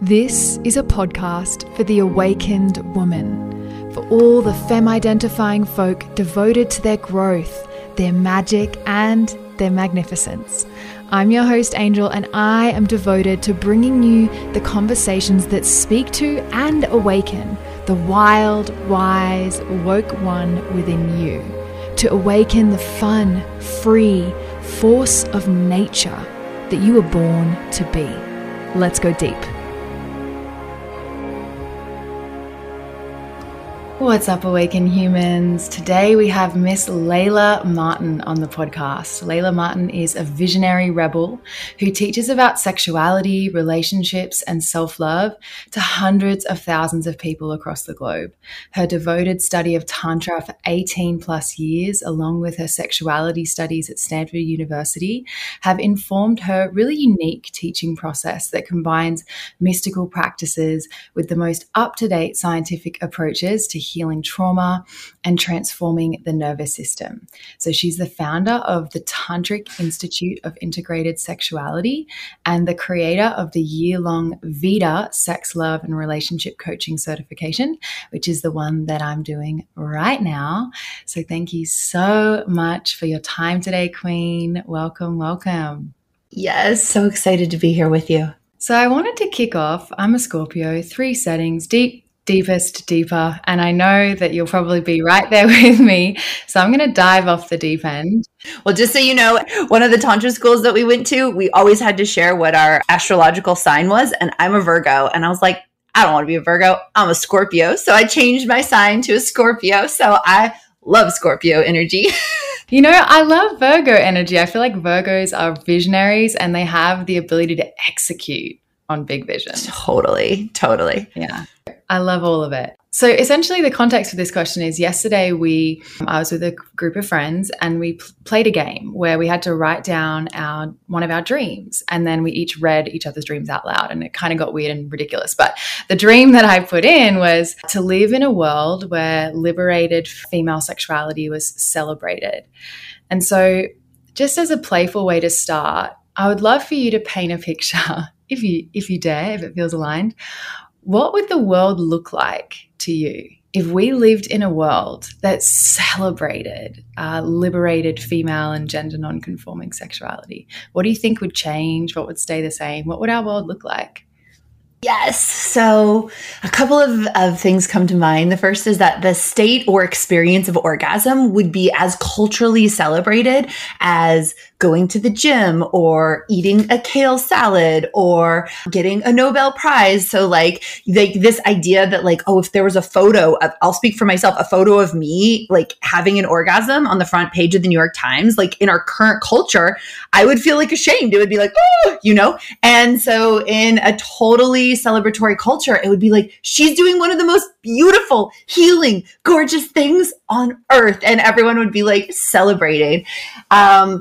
This is a podcast for the awakened woman, for all the femme-identifying folk devoted to their growth, their magic, and their magnificence. I'm your host, Angel, and I am devoted to bringing you the conversations that speak to and awaken the wild, wise, woke one within you, to awaken the fun, free force of nature that you were born to be. Let's go deep. What's up, awaken humans? Today we have Miss Layla Martin on the podcast. Layla Martin is a visionary rebel who teaches about sexuality, relationships, and self-love to hundreds of thousands of people across the globe. Her devoted study of Tantra for 18 plus years, along with her sexuality studies at Stanford University, have informed her really unique teaching process that combines mystical practices with the most up-to-date scientific approaches to healing trauma and transforming the nervous system. So she's the founder of the Tantric Institute of Integrated Sexuality and the creator of the year-long Vita Sex, Love, and Relationship Coaching Certification, which is the one that I'm doing right now. So thank you so much for your time today, Queen. Welcome, welcome. Yes, so excited to be here with you. So I wanted to kick off. I'm a Scorpio, 3 settings, deep, deepest, deeper. And I know that you'll probably be right there with me. So I'm going to dive off the deep end. Well, just so you know, one of the Tantra schools that we went to, we always had to share what our astrological sign was. And I'm a Virgo. And I was like, I don't want to be a Virgo. I'm a Scorpio. So I changed my sign to a Scorpio. So I love Scorpio energy. You know, I love Virgo energy. I feel like Virgos are visionaries and they have the ability to execute on big vision. Totally, totally. Yeah. I love all of it. So essentially the context for this question is yesterday I was with a group of friends and we played a game where we had to write down one of our dreams, and then we each read each other's dreams out loud, and it kind of got weird and ridiculous. But the dream that I put in was to live in a world where liberated female sexuality was celebrated. And so just as a playful way to start, I would love for you to paint a picture, if you dare, if it feels aligned. What would the world look like to you if we lived in a world that celebrated liberated female and gender non-conforming sexuality? What do you think would change? What would stay the same? What would our world look like? Yes. So a couple of things come to mind. The first is that the state or experience of orgasm would be as culturally celebrated as going to the gym or eating a kale salad or getting a Nobel Prize. So like this idea that like, oh, if there was a photo of, I'll speak for myself, a photo of me like having an orgasm on the front page of the New York Times, like in our current culture, I would feel like ashamed. It would be like, oh, you know? And so in a totally celebratory culture, it would be like, she's doing one of the most beautiful, healing, gorgeous things on earth. And everyone would be like celebrating.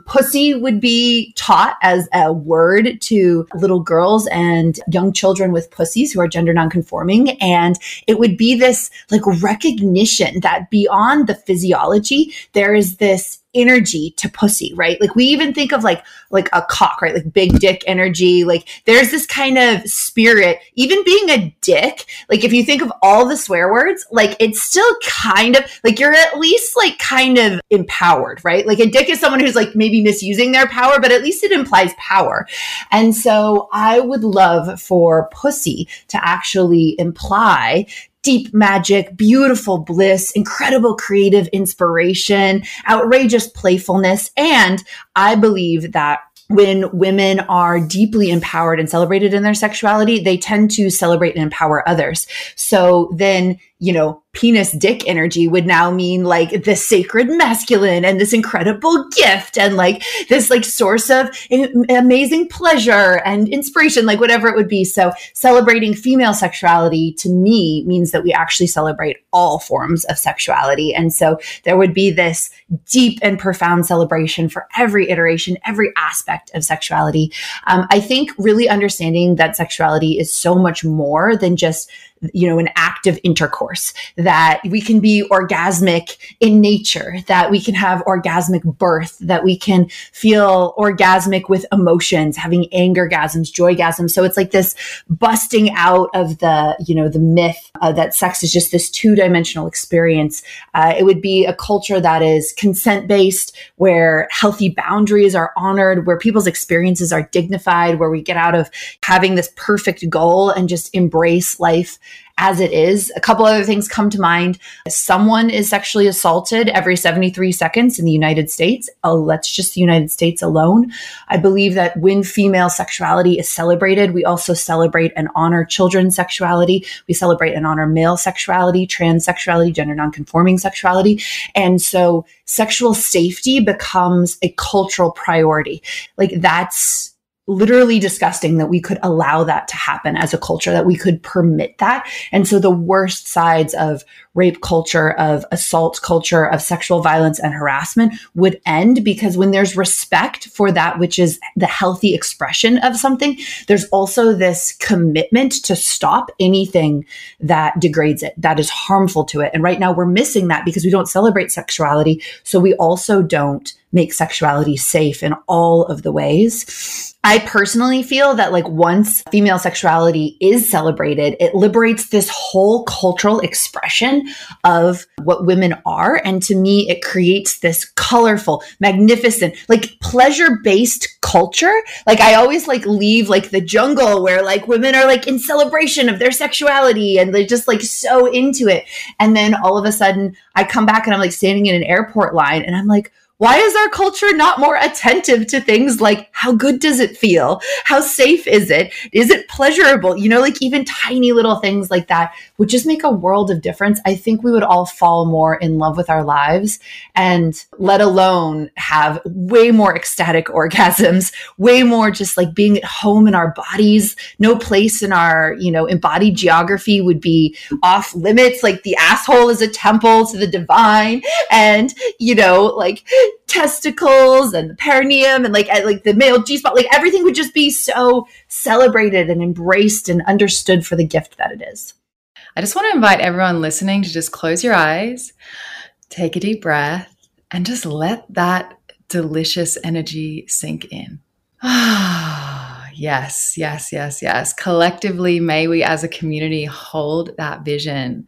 Pussy would be taught as a word to little girls and young children with pussies who are gender nonconforming. And it would be this like recognition that beyond the physiology, there is this energy to pussy, right? Like we even think of like a cock, right? Like big dick energy. Like there's this kind of spirit, even being a dick. Like if you think of all the swear words, like it's still kind of like you're at least like kind of empowered, right? Like a dick is someone who's like maybe misusing their power, but at least it implies power. And so I would love for pussy to actually imply deep magic, beautiful bliss, incredible creative inspiration, outrageous playfulness. And I believe that when women are deeply empowered and celebrated in their sexuality, they tend to celebrate and empower others. So then, you know, penis dick energy would now mean like the sacred masculine and this incredible gift and like this like source of amazing pleasure and inspiration, like whatever it would be. So celebrating female sexuality to me means that we actually celebrate all forms of sexuality. And so there would be this deep and profound celebration for every iteration, every aspect of sexuality. I think really understanding that sexuality is so much more than just you know, an active intercourse, that we can be orgasmic in nature, that we can have orgasmic birth, that we can feel orgasmic with emotions, having anger gasms, joy gasms. So it's like this busting out of the, you know, the myth that sex is just this two-dimensional experience. It would be a culture that is consent-based, where healthy boundaries are honored, where people's experiences are dignified, where we get out of having this perfect goal and just embrace life as it is. A couple other things come to mind. Someone is sexually assaulted every 73 seconds in the United States. Oh, that's just the United States alone. I believe that when female sexuality is celebrated, we also celebrate and honor children's sexuality. We celebrate and honor male sexuality, trans sexuality, gender nonconforming sexuality. And so sexual safety becomes a cultural priority. Like, that's literally disgusting that we could allow that to happen as a culture, that we could permit that. And so the worst sides of rape culture, of assault culture, of sexual violence and harassment would end, because when there's respect for that which is the healthy expression of something, there's also this commitment to stop anything that degrades it, that is harmful to it. And right now we're missing that because we don't celebrate sexuality. So we also don't make sexuality safe in all of the ways. I personally feel that, like, once female sexuality is celebrated, it liberates this whole cultural expression of what women are. And to me, it creates this colorful, magnificent, like, pleasure-based culture. Like, I always like leave like the jungle where like women are like in celebration of their sexuality and they're just like so into it. And then all of a sudden I come back and I'm like standing in an airport line and I'm like, why is our culture not more attentive to things like, how good does it feel? How safe is it? Is it pleasurable? You know, like even tiny little things like that would just make a world of difference. I think we would all fall more in love with our lives, and let alone have way more ecstatic orgasms, way more just like being at home in our bodies. No place in our, you know, embodied geography would be off limits. Like the asshole is a temple to the divine, and, you know, like testicles and the perineum and like the male G-spot, like everything would just be so celebrated and embraced and understood for the gift that it is. I just want to invite everyone listening to just close your eyes, take a deep breath, and just let that delicious energy sink in. Ah, yes, yes, yes, yes. Collectively, may we as a community hold that vision.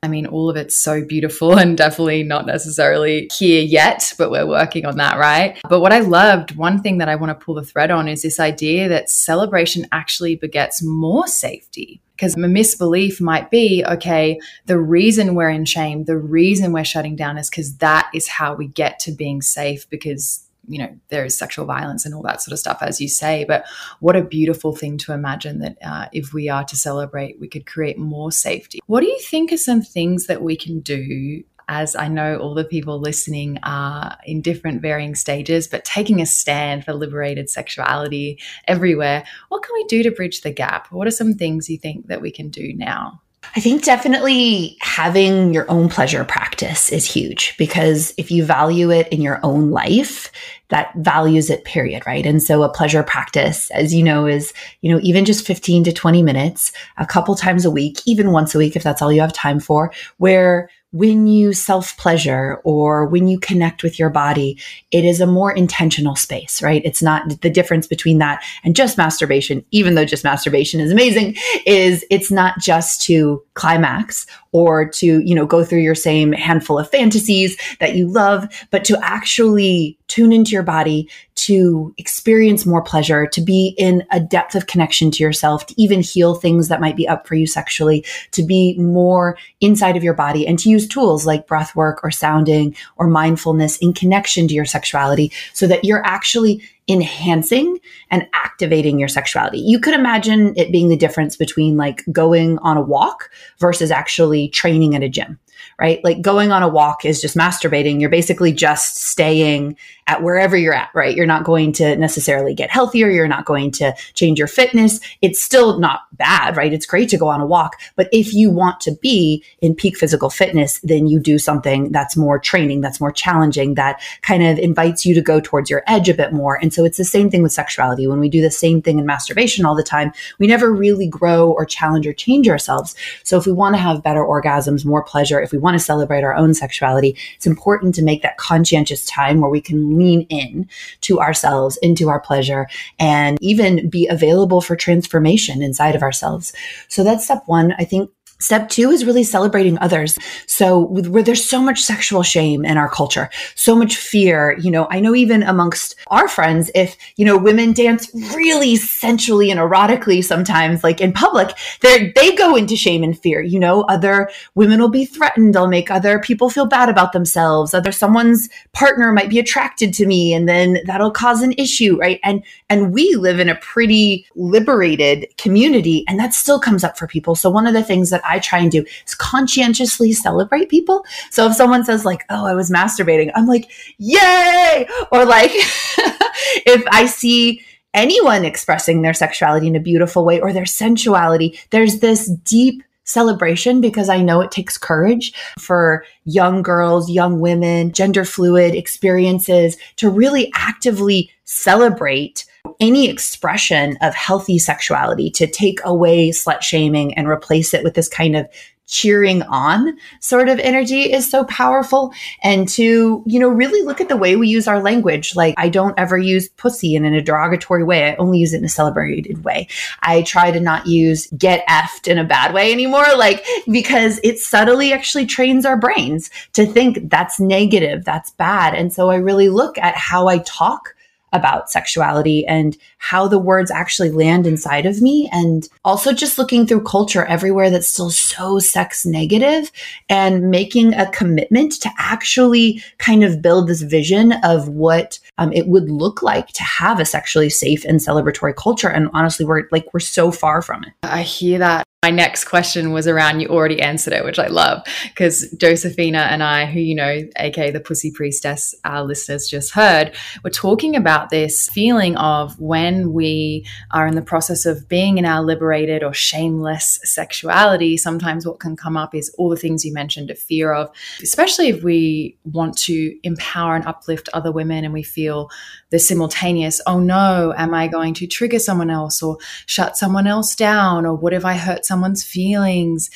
I mean, all of it's so beautiful and definitely not necessarily here yet, but we're working on that, right? But what I loved, one thing that I want to pull the thread on is this idea that celebration actually begets more safety. Because a misbelief might be, okay, the reason we're in shame, the reason we're shutting down is because that is how we get to being safe, because, you know, there is sexual violence and all that sort of stuff, as you say. But what a beautiful thing to imagine that if we are to celebrate, we could create more safety. What do you think are some things that we can do, as I know all the people listening are in different varying stages, but taking a stand for liberated sexuality everywhere? What can we do to bridge the gap? What are some things you think that we can do now? I think definitely having your own pleasure practice is huge, because if you value it in your own life, that values it, period, right? And so a pleasure practice, as you know, is, you know, even just 15 to 20 minutes, a couple times a week, even once a week, if that's all you have time for, where when you self-pleasure or when you connect with your body, it is a more intentional space, right? It's not the difference between that and just masturbation, even though just masturbation is amazing, is it's not just to climax or to, you know, go through your same handful of fantasies that you love, but to actually tune into your body, to experience more pleasure, to be in a depth of connection to yourself, to even heal things that might be up for you sexually, to be more inside of your body, and to use tools like breath work or sounding or mindfulness in connection to your sexuality, so that you're actually enhancing and activating your sexuality. You could imagine it being the difference between like going on a walk versus actually training at a gym. right? Like going on a walk is just masturbating. You're basically just staying at wherever you're at, right? You're not going to necessarily get healthier. You're not going to change your fitness. It's still not bad, right? It's great to go on a walk. But if you want to be in peak physical fitness, then you do something that's more training, that's more challenging, that kind of invites you to go towards your edge a bit more. And so it's the same thing with sexuality. When we do the same thing in masturbation all the time, we never really grow or challenge or change ourselves. So if we want to have better orgasms, more pleasure, if we want to celebrate our own sexuality, it's important to make that conscientious time where we can lean in to ourselves, into our pleasure, and even be available for transformation inside of ourselves. So that's step one. I think step two is really celebrating others. So where there's so much sexual shame in our culture, so much fear, you know, I know even amongst our friends, if, you know, women dance really sensually and erotically sometimes, like in public, they go into shame and fear, you know, other women will be threatened. They'll make other people feel bad about themselves. Someone's partner might be attracted to me, and then that'll cause an issue, right? And we live in a pretty liberated community, and that still comes up for people. So one of the things that I try and do is conscientiously celebrate people. So if someone says like, oh, I was masturbating, I'm like, yay! Or like, if I see anyone expressing their sexuality in a beautiful way or their sensuality, there's this deep celebration, because I know it takes courage for young girls, young women, gender fluid experiences to really actively celebrate any expression of healthy sexuality, to take away slut shaming and replace it with this kind of cheering on sort of energy is so powerful. And to, you know, really look at the way we use our language. Like, I don't ever use pussy in a derogatory way. I only use it in a celebrated way. I try to not use get effed in a bad way anymore, like, because it subtly actually trains our brains to think that's negative, that's bad. And so I really look at how I talk about sexuality and how the words actually land inside of me. And also just looking through culture everywhere that's still so sex negative, and making a commitment to actually kind of build this vision of what it would look like to have a sexually safe and celebratory culture. And honestly, we're so far from it. I hear that. My next question was around, you already answered it, which I love, because Josephina and I, who, you know, aka the Pussy Priestess, our listeners just heard, were talking about this feeling of when we are in the process of being in our liberated or shameless sexuality, sometimes what can come up is all the things you mentioned, a fear of, especially if we want to empower and uplift other women, and we feel the simultaneous, oh no, am I going to trigger someone else or shut someone else down, or what if I hurt someone's feelings?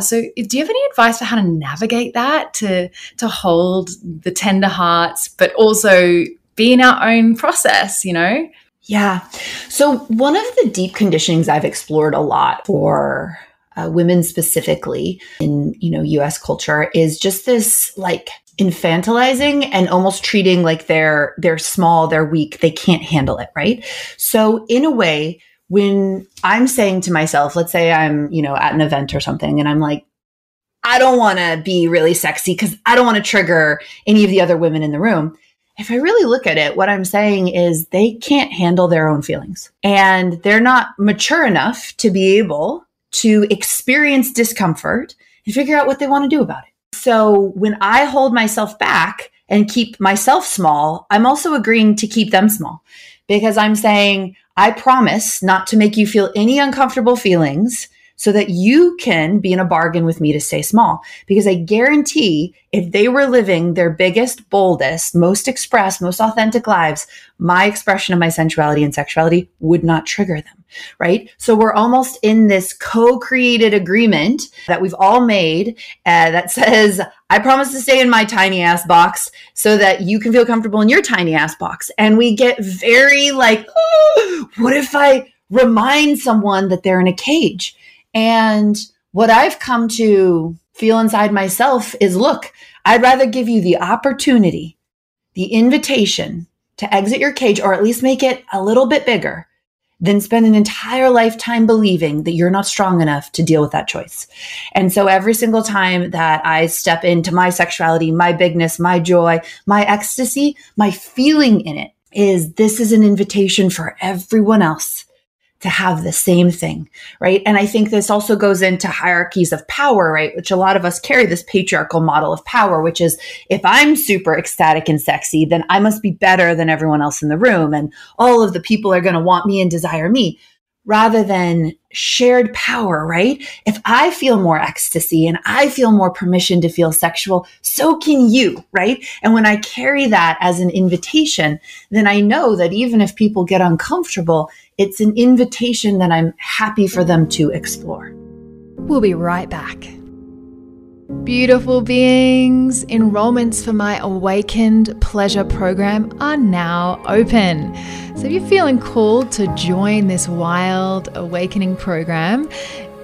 So do you have any advice for how to navigate that, to hold the tender hearts, but also be in our own process, you know? Yeah. So one of the deep conditionings I've explored a lot for women specifically in, you know, US culture is just this like infantilizing and almost treating like they're small, they're weak, they can't handle it, right? So in a way, when I'm saying to myself, let's say I'm, you know, at an event or something, and I'm like, I don't want to be really sexy because I don't want to trigger any of the other women in the room. If I really look at it, what I'm saying is they can't handle their own feelings, and they're not mature enough to be able to experience discomfort and figure out what they want to do about it. So when I hold myself back and keep myself small, I'm also agreeing to keep them small, because I'm saying, I promise not to make you feel any uncomfortable feelings so that you can be in a bargain with me to stay small. Because I guarantee if they were living their biggest, boldest, most expressed, most authentic lives, my expression of my sensuality and sexuality would not trigger them, right? So we're almost in this co-created agreement that we've all made that says, I promise to stay in my tiny ass box so that you can feel comfortable in your tiny ass box. And we get very like, oh, what if I remind someone that they're in a cage? And what I've come to feel inside myself is, look, I'd rather give you the opportunity, the invitation to exit your cage, or at least make it a little bit bigger, than spend an entire lifetime believing that you're not strong enough to deal with that choice. And so every single time that I step into my sexuality, my bigness, my joy, my ecstasy, my feeling in it is, this is an invitation for everyone else to have the same thing, right? And I think this also goes into hierarchies of power, right? Which a lot of us carry this patriarchal model of power, which is if I'm super ecstatic and sexy, then I must be better than everyone else in the room. And all of the people are going to want me and desire me, rather than shared power, right? If I feel more ecstasy and I feel more permission to feel sexual, so can you, right? And when I carry that as an invitation, then I know that even if people get uncomfortable, it's an invitation that I'm happy for them to explore. We'll be right back. Beautiful beings, enrollments for my Awakened Pleasure program are now open. So if you're feeling called to join this wild awakening program,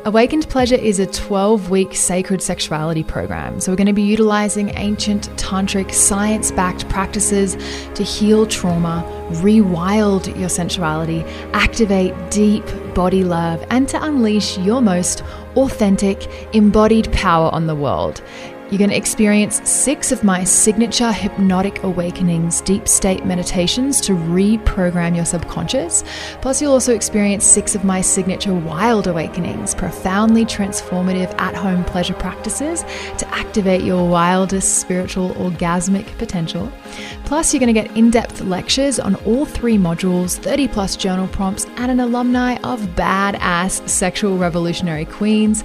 Awakened Pleasure is a 12-week sacred sexuality program. So we're going to be utilizing ancient tantric science-backed practices to heal trauma, rewild your sensuality, activate deep body love, and to unleash your most authentic, embodied power on the world. You're going to experience 6 of my signature hypnotic awakenings, deep state meditations to reprogram your subconscious. Plus, you'll also experience 6 of my signature wild awakenings, profoundly transformative at-home pleasure practices to activate your wildest spiritual orgasmic potential. Plus, you're going to get in-depth lectures on all 3 modules, 30-plus journal prompts, and an alumni of badass sexual revolutionary queens,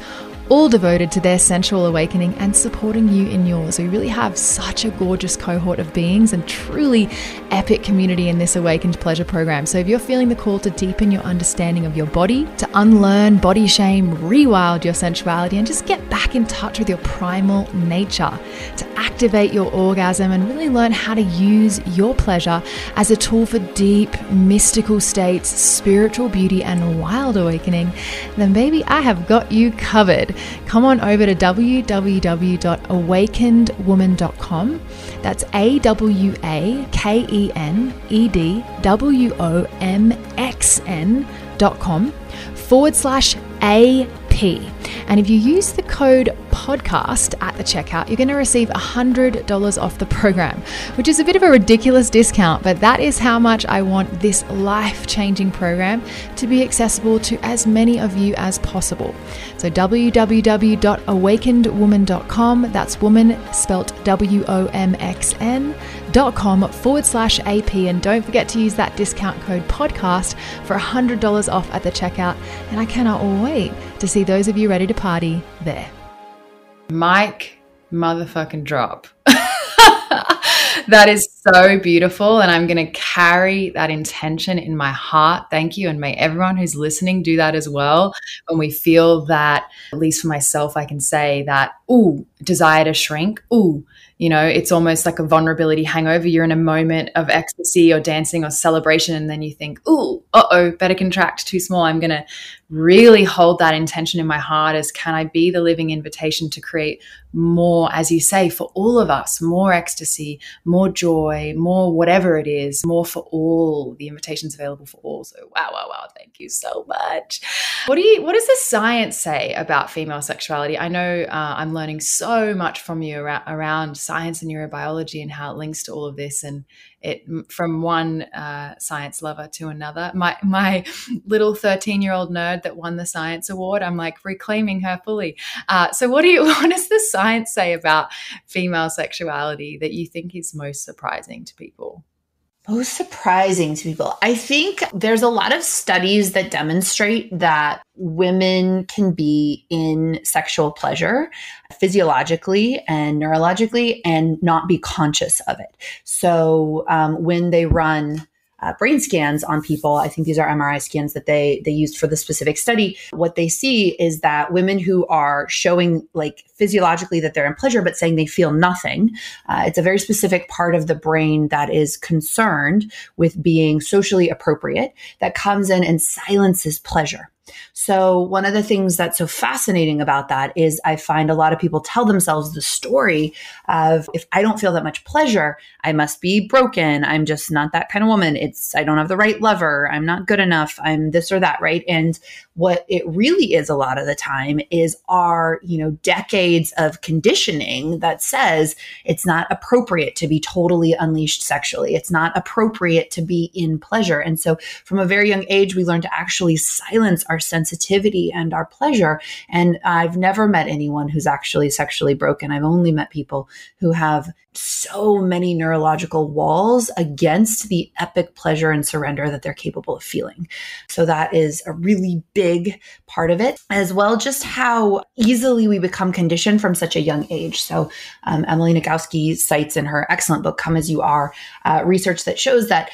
all devoted to their sensual awakening and supporting you in yours. We really have such a gorgeous cohort of beings and truly epic community in this Awakened Pleasure program. So if you're feeling the call to deepen your understanding of your body, to unlearn body shame, rewild your sensuality, and just get back in touch with your primal nature, to activate your orgasm and really learn how to use your pleasure as a tool for deep, mystical states, spiritual beauty, and wild awakening, then baby, I have got you covered. Come on over to www.awakenedwoman.com. That's AWAKENEDWOMXN.com/AP. And if you use the code podcast at the checkout, you're going to receive $100 off the program, which is a bit of a ridiculous discount, but that is how much I want this life-changing program to be accessible to as many of you as possible. So www.awakenedwoman.com, that's woman spelt WOMXN.com/AP. And don't forget to use that discount code podcast for $100 off at the checkout. And I cannot wait to see those of you ready to party there. Mic motherfucking drop. That is so beautiful. And I'm going to carry that intention in my heart. Thank you. And may everyone who's listening do that as well. When we feel that, at least for myself, I can say that, ooh, desire to shrink. Ooh, you know, it's almost like a vulnerability hangover. You're in a moment of ecstasy or dancing or celebration, and then you think, ooh, uh-oh, better contract, too small. I'm going to really hold that intention in my heart as, can I be the living invitation to create more, as you say, for all of us, more ecstasy, more joy, more whatever it is, more for all, the invitation's available for all. So wow, thank you so much. What does the science say about female sexuality? I know I'm learning so much from you around science and neurobiology and how it links to all of this, and it from one science lover to another. My little 13-year-old nerd that won the science award, I'm like reclaiming her fully. So what does the science say about female sexuality that you think is most surprising to people? Most surprising to people. I think there's a lot of studies that demonstrate that women can be in sexual pleasure physiologically and neurologically and not be conscious of it. So when they run brain scans on people, I think these are MRI scans that they used for the specific study, what they see is that women who are showing like physiologically that they're in pleasure, but saying they feel nothing, it's a very specific part of the brain that is concerned with being socially appropriate that comes in and silences pleasure. So one of the things that's so fascinating about that is I find a lot of people tell themselves the story of, if I don't feel that much pleasure, I must be broken. I'm just not that kind of woman. I don't have the right lover. I'm not good enough. I'm this or that, right? And what it really is a lot of the time is our, decades of conditioning that says it's not appropriate to be totally unleashed sexually. It's not appropriate to be in pleasure. And so from a very young age, we learn to actually silence our sensitivity and our pleasure. And I've never met anyone who's actually sexually broken. I've only met people who have so many neurological walls against the epic pleasure and surrender that they're capable of feeling. So that is a really big part of it, as well, just how easily we become conditioned from such a young age. So Emily Nagoski cites in her excellent book, Come As You Are, research that shows that,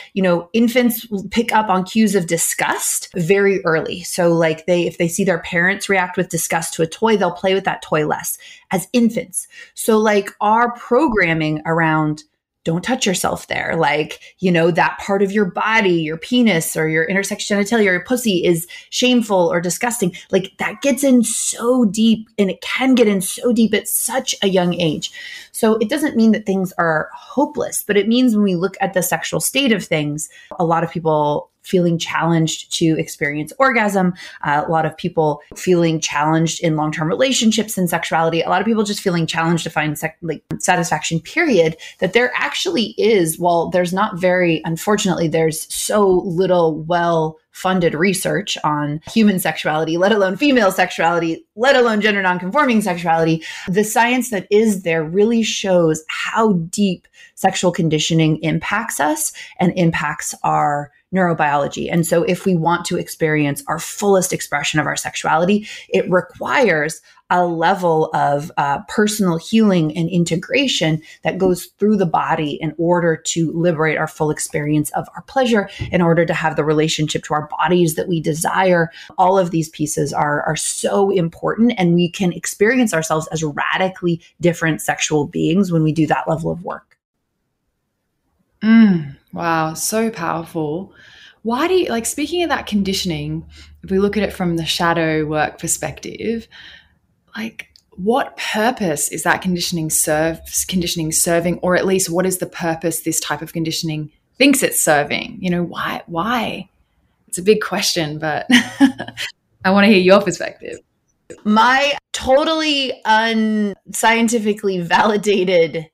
infants pick up on cues of disgust very early. So if they see their parents react with disgust to a toy, they'll play with that toy less as infants. So our programming around, don't touch yourself there. That part of your body, your penis or your intersex genitalia or your pussy is shameful or disgusting. That gets in so deep, and it can get in so deep at such a young age. So it doesn't mean that things are hopeless, but it means when we look at the sexual state of things, a lot of people feeling challenged to experience orgasm, a lot of people feeling challenged in long-term relationships and sexuality, a lot of people just feeling challenged to find satisfaction, period, that there actually is, unfortunately, there's so little well-funded research on human sexuality, let alone female sexuality, let alone gender non-conforming sexuality. The science that is there really shows how deep sexual conditioning impacts us and impacts our neurobiology. And so if we want to experience our fullest expression of our sexuality, it requires a level of personal healing and integration that goes through the body in order to liberate our full experience of our pleasure, in order to have the relationship to our bodies that we desire. All of these pieces are so important, and we can experience ourselves as radically different sexual beings when we do that level of work. Wow, so powerful. Why do you, speaking of that conditioning, if we look at it from the shadow work perspective, what purpose is that conditioning serving, or at least what is the purpose this type of conditioning thinks it's serving? Why? It's a big question, but I want to hear your perspective. My totally unscientifically validated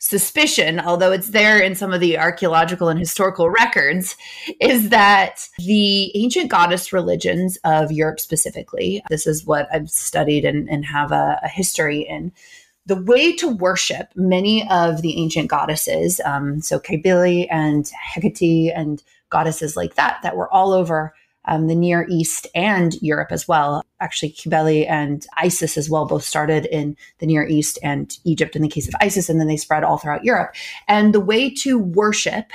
suspicion, although it's there in some of the archaeological and historical records, is that the ancient goddess religions of Europe specifically, this is what I've studied and have a history in, the way to worship many of the ancient goddesses, so Cybele and Hecate and goddesses like that were all over the Near East and Europe as well. Actually, Cybele and Isis as well both started in the Near East and Egypt in the case of Isis, and then they spread all throughout Europe. And the way to worship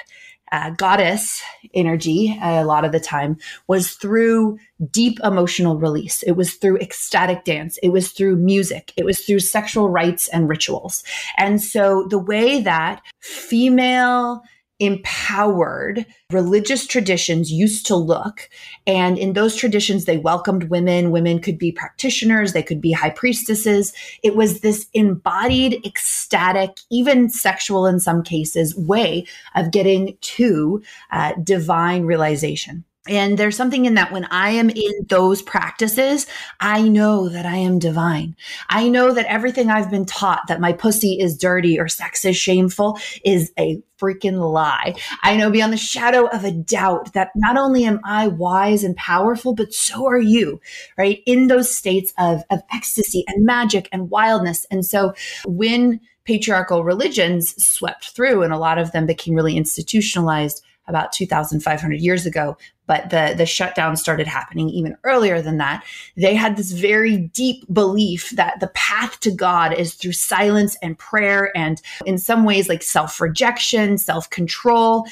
goddess energy a lot of the time was through deep emotional release. It was through ecstatic dance. It was through music. It was through sexual rites and rituals. And so the way that female empowered religious traditions used to look. And in those traditions, they welcomed women. Women could be practitioners. They could be high priestesses. It was this embodied, ecstatic, even sexual in some cases, way of getting to divine realization. And there's something in that when I am in those practices, I know that I am divine. I know that everything I've been taught, that my pussy is dirty or sex is shameful, is a freaking lie. I know beyond the shadow of a doubt that not only am I wise and powerful, but so are you, right? In those states of ecstasy and magic and wildness. And so when patriarchal religions swept through, and a lot of them became really institutionalized about 2,500 years ago, but the shutdown started happening even earlier than that. They had this very deep belief that the path to God is through silence and prayer and in some ways self-rejection, self-control,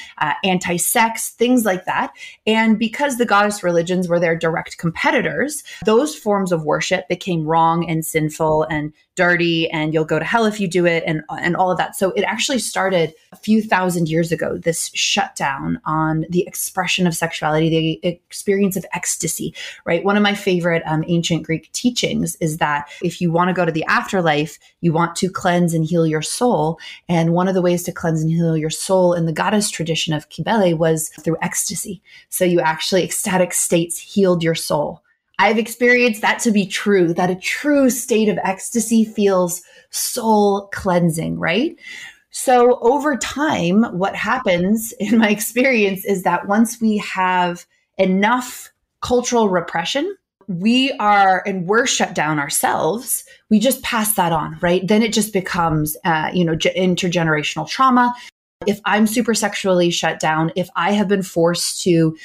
anti-sex, things like that. And because the goddess religions were their direct competitors, those forms of worship became wrong and sinful and dirty and you'll go to hell if you do it and all of that. So it actually started a few thousand years ago, this shutdown on the expression of sexuality sexuality, the experience of ecstasy, right? One of my favorite ancient Greek teachings is that if you want to go to the afterlife, you want to cleanse and heal your soul. And one of the ways to cleanse and heal your soul in the goddess tradition of Cybele was through ecstasy. So you actually, ecstatic states healed your soul. I've experienced that to be true, that a true state of ecstasy feels soul cleansing, right? So over time, what happens in my experience is that once we have enough cultural repression, we're shut down ourselves, we just pass that on, right? Then it just becomes, intergenerational trauma. If I'm super sexually shut down, if I have been forced to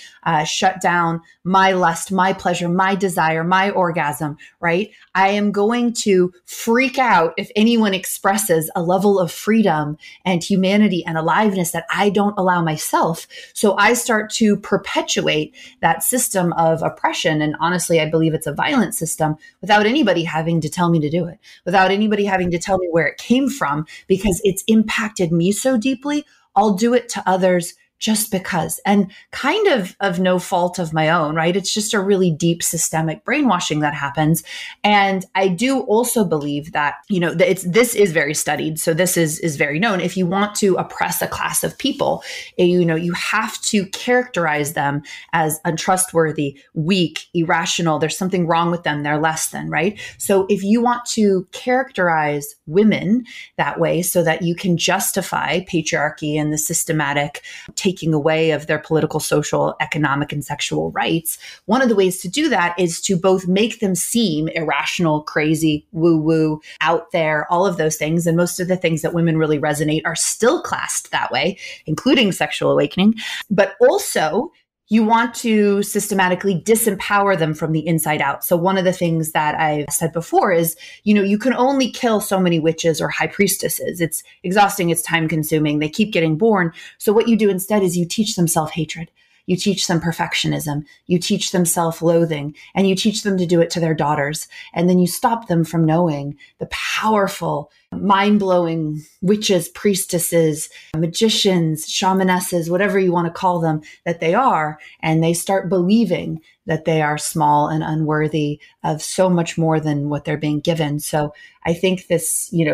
shut down my lust, my pleasure, my desire, my orgasm, right? I am going to freak out if anyone expresses a level of freedom and humanity and aliveness that I don't allow myself. So I start to perpetuate that system of oppression. And honestly, I believe it's a violent system without anybody having to tell me to do it, without anybody having to tell me where it came from, because it's impacted me so deeply. I'll do it to others just because, and kind of no fault of my own, right? It's just a really deep systemic brainwashing that happens. And I do also believe that, this is very studied. So this is very known. If you want to oppress a class of people, you have to characterize them as untrustworthy, weak, irrational. There's something wrong with them. They're less than, right? So if you want to characterize women that way so that you can justify patriarchy and the systematic taking away of their political, social, economic, and sexual rights. One of the ways to do that is to both make them seem irrational, crazy, woo-woo, out there, all of those things. And most of the things that women really resonate are still classed that way, including sexual awakening, but also you want to systematically disempower them from the inside out. So one of the things that I've said before is, you can only kill so many witches or high priestesses. It's exhausting. It's time consuming. They keep getting born. So what you do instead is you teach them self-hatred. You teach them perfectionism, you teach them self-loathing, and you teach them to do it to their daughters. And then you stop them from knowing the powerful, mind-blowing witches, priestesses, magicians, shamanesses, whatever you want to call them, that they are. And they start believing that they are small and unworthy of so much more than what they're being given. So I think this,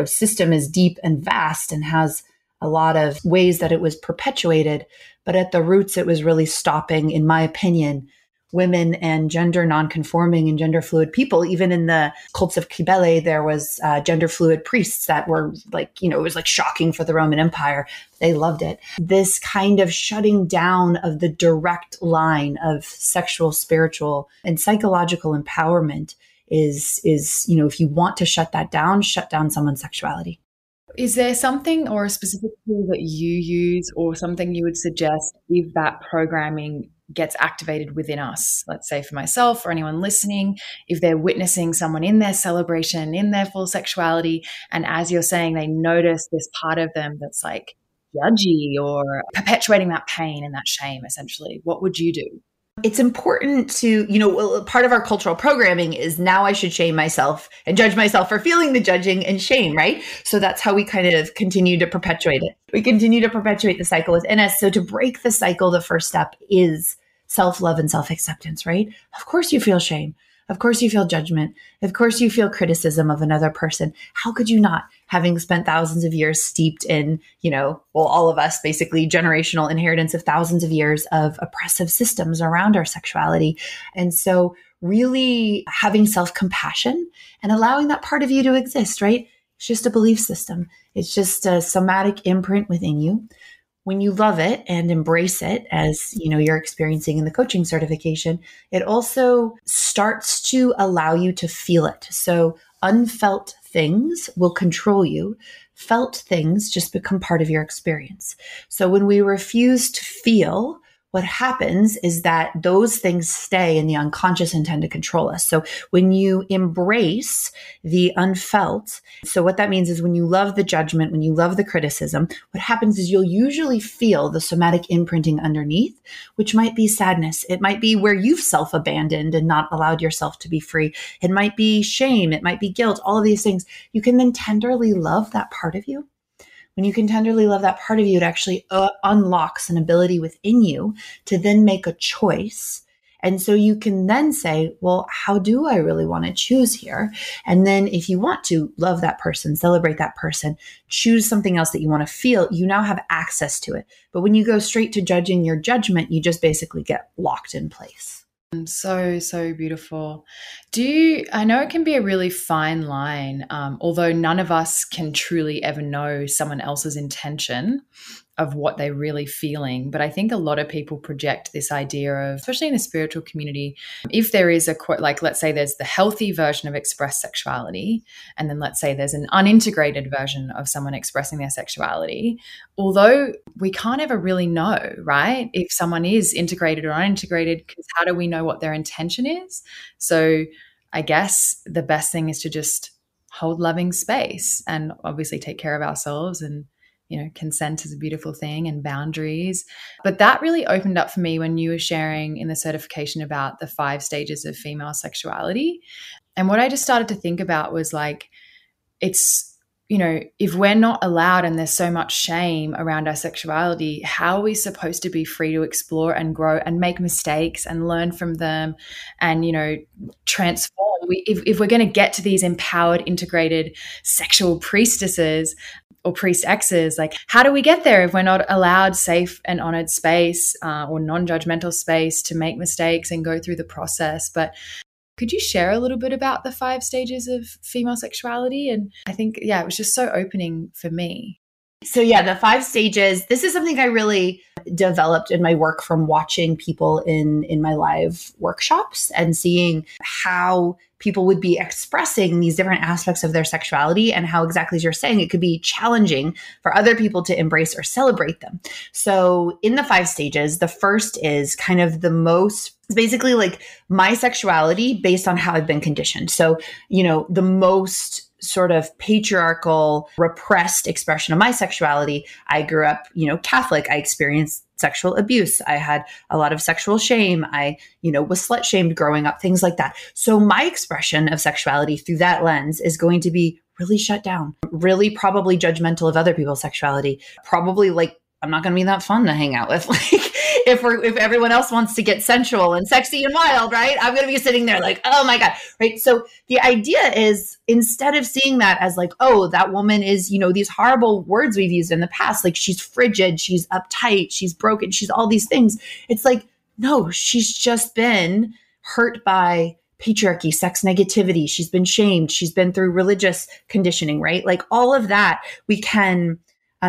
system is deep and vast and has a lot of ways that it was perpetuated, but at the roots, it was really stopping, in my opinion, women and gender nonconforming and gender fluid people. Even in the cults of Cybele, there was gender fluid priests that were like, it was like shocking for the Roman Empire. They loved it. This kind of shutting down of the direct line of sexual, spiritual, and psychological empowerment is if you want to shut down someone's sexuality. Is there something or a specific tool that you use or something you would suggest if that programming gets activated within us? Let's say for myself or anyone listening, if they're witnessing someone in their celebration, in their full sexuality, and as you're saying, they notice this part of them that's like judgy or perpetuating that pain and that shame, essentially, what would you do? It's important to, part of our cultural programming is now I should shame myself and judge myself for feeling the judging and shame, right? So that's how we kind of continue to perpetuate it. We continue to perpetuate the cycle within us. So to break the cycle, the first step is self-love and self-acceptance, right? Of course you feel shame. Of course you feel judgment. Of course you feel criticism of another person. How could you not, having spent thousands of years steeped in, all of us basically generational inheritance of thousands of years of oppressive systems around our sexuality. And so really having self-compassion and allowing that part of you to exist, right? It's just a belief system. It's just a somatic imprint within you. When you love it and embrace it, as you're experiencing in the coaching certification, it also starts to allow you to feel it. So unfelt things will control you. Felt things just become part of your experience. So when we refuse to feel, what happens is that those things stay in the unconscious and tend to control us. So when you embrace the unfelt, so what that means is when you love the judgment, when you love the criticism, what happens is you'll usually feel the somatic imprinting underneath, which might be sadness. It might be where you've self-abandoned and not allowed yourself to be free. It might be shame. It might be guilt, all of these things. You can then tenderly love that part of you. When you can tenderly love that part of you, it actually unlocks an ability within you to then make a choice. And so you can then say, well, how do I really want to choose here? And then if you want to love that person, celebrate that person, choose something else that you want to feel, you now have access to it. But when you go straight to judging your judgment, you just basically get locked in place. So beautiful. I know it can be a really fine line, although none of us can truly ever know someone else's intention of what they're really feeling. But I think a lot of people project this idea of, especially in the spiritual community, if there is a, like, let's say there's the healthy version of expressed sexuality, and then let's say there's an unintegrated version of someone expressing their sexuality, although we can't ever really know, right, if someone is integrated or unintegrated, because how do we know what their intention is? So I guess the best thing is to just hold loving space and obviously take care of ourselves, and consent is a beautiful thing, and boundaries. But that really opened up for me when you were sharing in the certification about the 5 stages of female sexuality. And what I just started to think about was like, it's, if we're not allowed and there's so much shame around our sexuality, how are we supposed to be free to explore and grow and make mistakes and learn from them and, transform? If we're going to get to these empowered, integrated sexual priestesses, or priest-exes, like how do we get there if we're not allowed safe and honored space or non-judgmental space to make mistakes and go through the process? But could you share a little bit about the 5 stages of female sexuality? And I think, it was just so opening for me. So the 5 stages, this is something I really developed in my work from watching people in my live workshops and seeing how people would be expressing these different aspects of their sexuality and how exactly, as you're saying, it could be challenging for other people to embrace or celebrate them. So in the 5 stages, the first is kind of the most, it's basically like my sexuality based on how I've been conditioned. So, the most sort of patriarchal, repressed expression of my sexuality. I grew up, Catholic. I experienced sexual abuse. I had a lot of sexual shame. I, was slut shamed growing up, things like that. So my expression of sexuality through that lens is going to be really shut down, really probably judgmental of other people's sexuality, probably like, I'm not going to be that fun to hang out with. Like if everyone else wants to get sensual and sexy and wild, right? I'm going to be sitting there like, oh my God. Right. So the idea is instead of seeing that as like, oh, that woman is, these horrible words we've used in the past, like she's frigid, she's uptight, she's broken, she's all these things. It's like, no, she's just been hurt by patriarchy, sex negativity. She's been shamed. She's been through religious conditioning, right? Like all of that, we can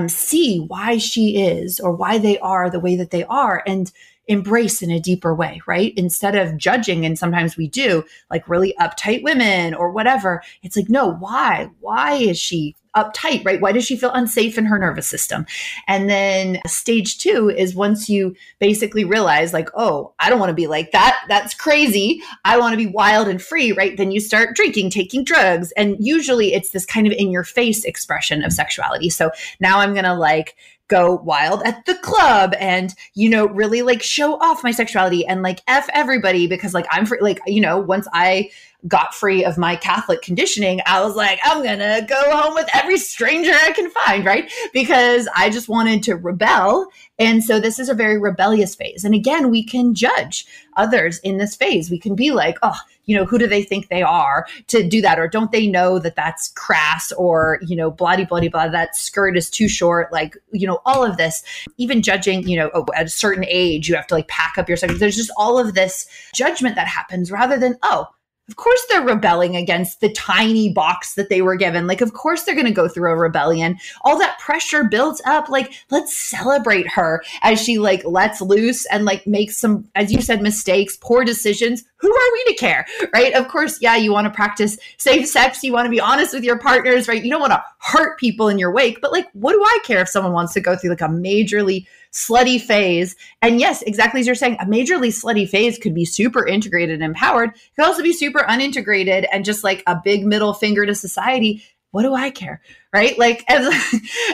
see why she is or why they are the way that they are and embrace in a deeper way, right? Instead of judging, and sometimes we do, like really uptight women or whatever, it's like, no, why? Why is she uptight, right? Why does she feel unsafe in her nervous system? And then stage 2 is once you basically realize like, oh, I don't want to be like that. That's crazy. I want to be wild and free, right? Then you start drinking, taking drugs. And usually it's this kind of in your face expression of sexuality. So now I'm going to like go wild at the club and, really like show off my sexuality and like F everybody because like I'm free. Like, once I got free of my Catholic conditioning, I was like, I'm going to go home with every stranger I can find, right? Because I just wanted to rebel. And so this is a very rebellious phase. And again, we can judge others in this phase. We can be like, oh, who do they think they are to do that? Or don't they know that that's crass or, bloody, bloody, blah, that skirt is too short. Like, all of this, even judging, at a certain age, you have to like pack up your sex. There's just all of this judgment that happens rather than, oh, of course they're rebelling against the tiny box that they were given. Like, of course they're going to go through a rebellion. All that pressure built up. Like, let's celebrate her as she like lets loose and like makes some, as you said, mistakes, poor decisions. Who are we to care, right? Of course, you want to practice safe sex. You want to be honest with your partners, right? You don't want to hurt people in your wake, but like, what do I care if someone wants to go through like a majorly slutty phase? And yes, exactly as you're saying, a majorly slutty phase could be super integrated and empowered. It could also be super unintegrated and just like a big middle finger to society. what do I care? Right? Like,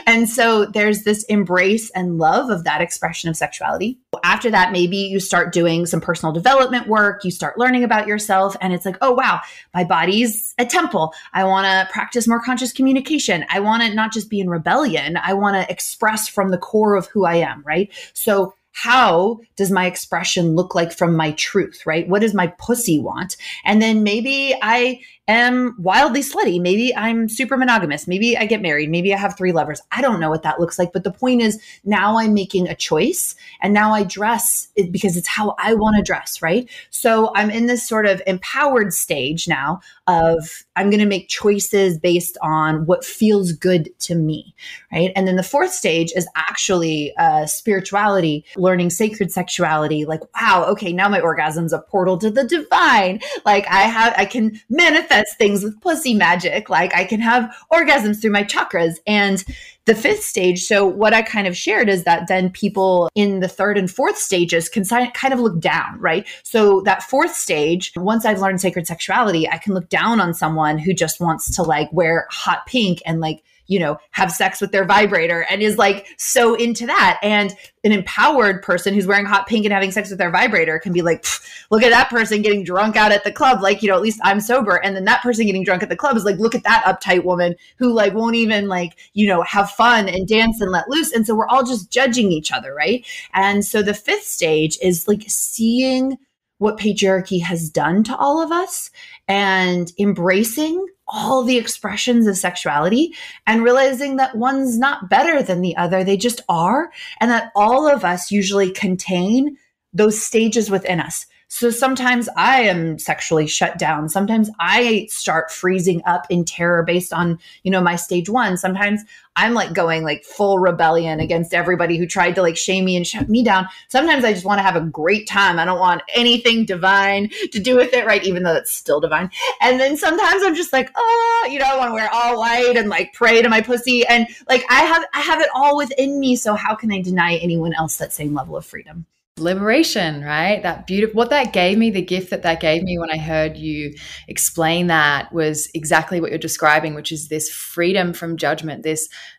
and so there's this embrace and love of that expression of sexuality. After that, maybe you start doing some personal development work. You start learning about yourself and it's like, oh, wow, my body's a temple. I want to practice more conscious communication. I want to not just be in rebellion. I want to express from the core of who I am. Right? So how does my expression look like from my truth, right? What does my pussy want? And then maybe I am wildly slutty. Maybe I'm super monogamous. Maybe I get married. Maybe I have 3 lovers. I don't know what that looks like. But the point is now I'm making a choice and now I dress it because it's how I want to dress, right? So I'm in this sort of empowered stage now of I'm going to make choices based on what feels good to me, right? And then the 4th stage is actually spirituality, learning sacred sexuality. Like, wow, okay, now my orgasm's a portal to the divine. Like I can manifest things with pussy magic. Like I can have orgasms through my chakras. And the 5th stage, so what I kind of shared is that then people in the 3rd and 4th stages can kind of look down, right? So that 4th stage, once I've learned sacred sexuality, I can look down on someone who just wants to like wear hot pink and like, you know, have sex with their vibrator and is like so into that. And an empowered person who's wearing hot pink and having sex with their vibrator can be like, look at that person getting drunk out at the club. Like, you know, at least I'm sober. And then that person getting drunk at the club is like, look at that uptight woman who like won't even like, you know, have fun and dance and let loose. And so we're all just judging each other, right? And so the 5th stage is like seeing what patriarchy has done to all of us and embracing all the expressions of sexuality and realizing that one's not better than the other. They just are. And that all of us usually contain those stages within us. So sometimes I am sexually shut down. Sometimes I start freezing up in terror based on, you know, my stage 1. Sometimes I'm like going like full rebellion against everybody who tried to like shame me and shut me down. Sometimes I just want to have a great time. I don't want anything divine to do with it, right? Even though it's still divine. And then sometimes I'm just like, oh, you know, I want to wear all white and like pray to my pussy. And like, I have it all within me. So how can I deny anyone else that same level of freedom? Liberation, right? That beautiful, what that gave me, the gift that gave me when I heard you explain that was exactly what you're describing, which is this freedom from judgment.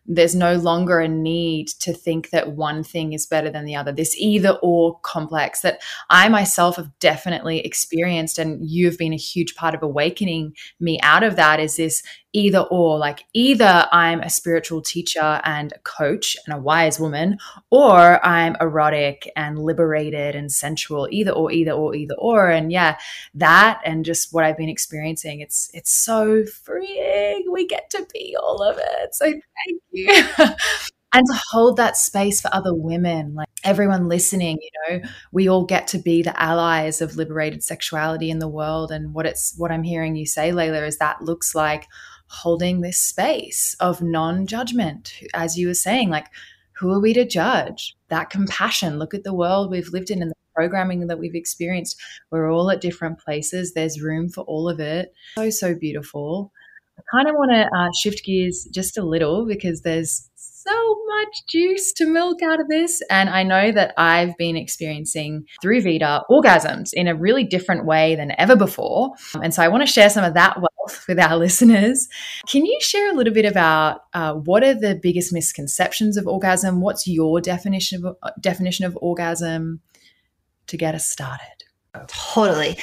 There's no longer a need to think that one thing is better than the other, this either or complex that I myself have definitely experienced. And you've been a huge part of awakening me out of that, is this either or, like either I'm a spiritual teacher and a coach and a wise woman, or I'm erotic and liberated and sensual, either or. And yeah, that and just what I've been experiencing, it's so freeing. We get to be all of it. So thank you. And to hold that space for other women, like everyone listening, you know, we all get to be the allies of liberated sexuality in the world. And what I'm hearing you say, Layla, is that looks like holding this space of non-judgment. As you were saying, like, who are we to judge? That compassion, look at the world we've lived in and the programming that we've experienced. We're all at different places. There's room for all of it. So, so beautiful. I kind of want to shift gears just a little because there's so much juice to milk out of this. And I know that I've been experiencing through Vita orgasms in a really different way than ever before. And so I want to share some of that wealth with our listeners. Can you share a little bit about what are the biggest misconceptions of orgasm? What's your definition of orgasm to get us started? Totally.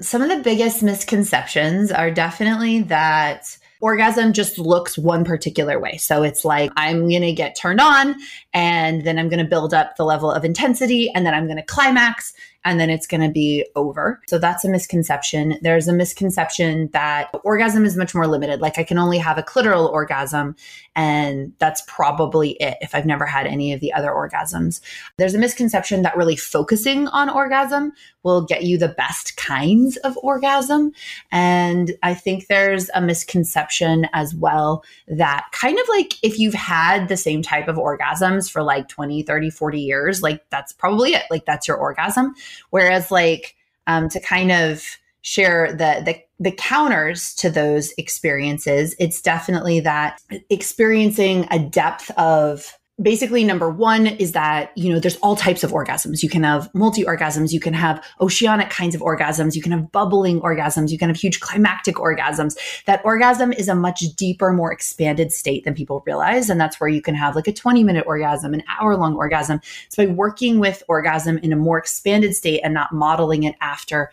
Some of the biggest misconceptions are definitely that orgasm just looks one particular way. So it's like, I'm going to get turned on and then I'm going to build up the level of intensity and then I'm going to climax and then it's going to be over. So that's a misconception. There's a misconception that orgasm is much more limited. Like I can only have a clitoral orgasm and that's probably it if I've never had any of the other orgasms. There's a misconception that really focusing on orgasm will get you the best kinds of orgasm. And I think there's a misconception as well that kind of like if you've had the same type of orgasms for like 20, 30, 40 years, like that's probably it. Like that's your orgasm. Whereas like to kind of share the counters to those experiences, it's definitely that experiencing a depth of basically, number one is that, you know, there's all types of orgasms. You can have multi-orgasms. You can have oceanic kinds of orgasms. You can have bubbling orgasms. You can have huge climactic orgasms. That orgasm is a much deeper, more expanded state than people realize. And that's where you can have like a 20-minute orgasm, an hour-long orgasm. It's by working with orgasm in a more expanded state and not modeling it after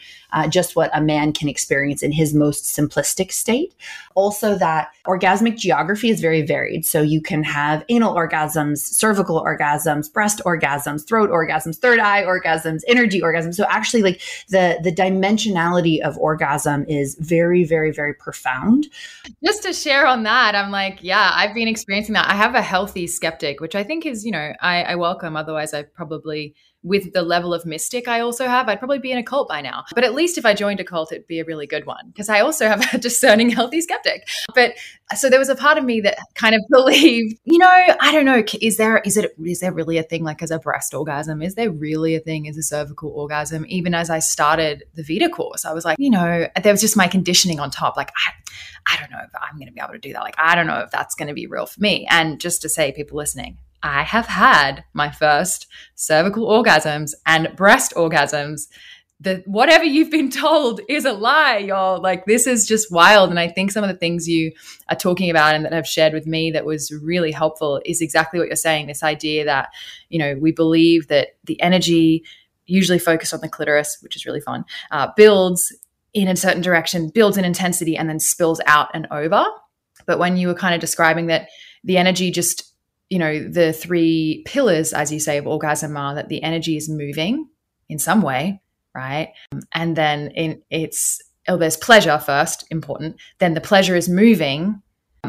just what a man can experience in his most simplistic state. Also, that orgasmic geography is very varied. So you can have anal orgasms, cervical orgasms, breast orgasms, throat orgasms, third eye orgasms, energy orgasms. So actually, like the dimensionality of orgasm is very, very, very profound. Just to share on that, I'm like, yeah, I've been experiencing that. I have a healthy skeptic, which I think is, you know, I welcome. Otherwise, I probably, with the level of mystic I also have, I'd probably be in a cult by now. But at least if I joined a cult, it'd be a really good one, because I also have a discerning, healthy skeptic. But so there was a part of me that kind of believed, you know, I don't know, is there really a thing like as a breast orgasm? Is there really a thing as a cervical orgasm? Even as I started the Vita course, I was like, you know, there was just my conditioning on top. Like, I don't know if I'm going to be able to do that. Like, I don't know if that's going to be real for me. And just to say, people listening, I have had my first cervical orgasms and breast orgasms. Whatever you've been told is a lie, y'all. Like, this is just wild. And I think some of the things you are talking about and that have shared with me that was really helpful is exactly what you're saying. This idea that, you know, we believe that the energy, usually focused on the clitoris, which is really fun, builds in a certain direction, builds in intensity, and then spills out and over. But when you were kind of describing that the energy just, you know, the three pillars, as you say, of orgasm are that the energy is moving in some way, right? And then there's pleasure first, important. Then the pleasure is moving,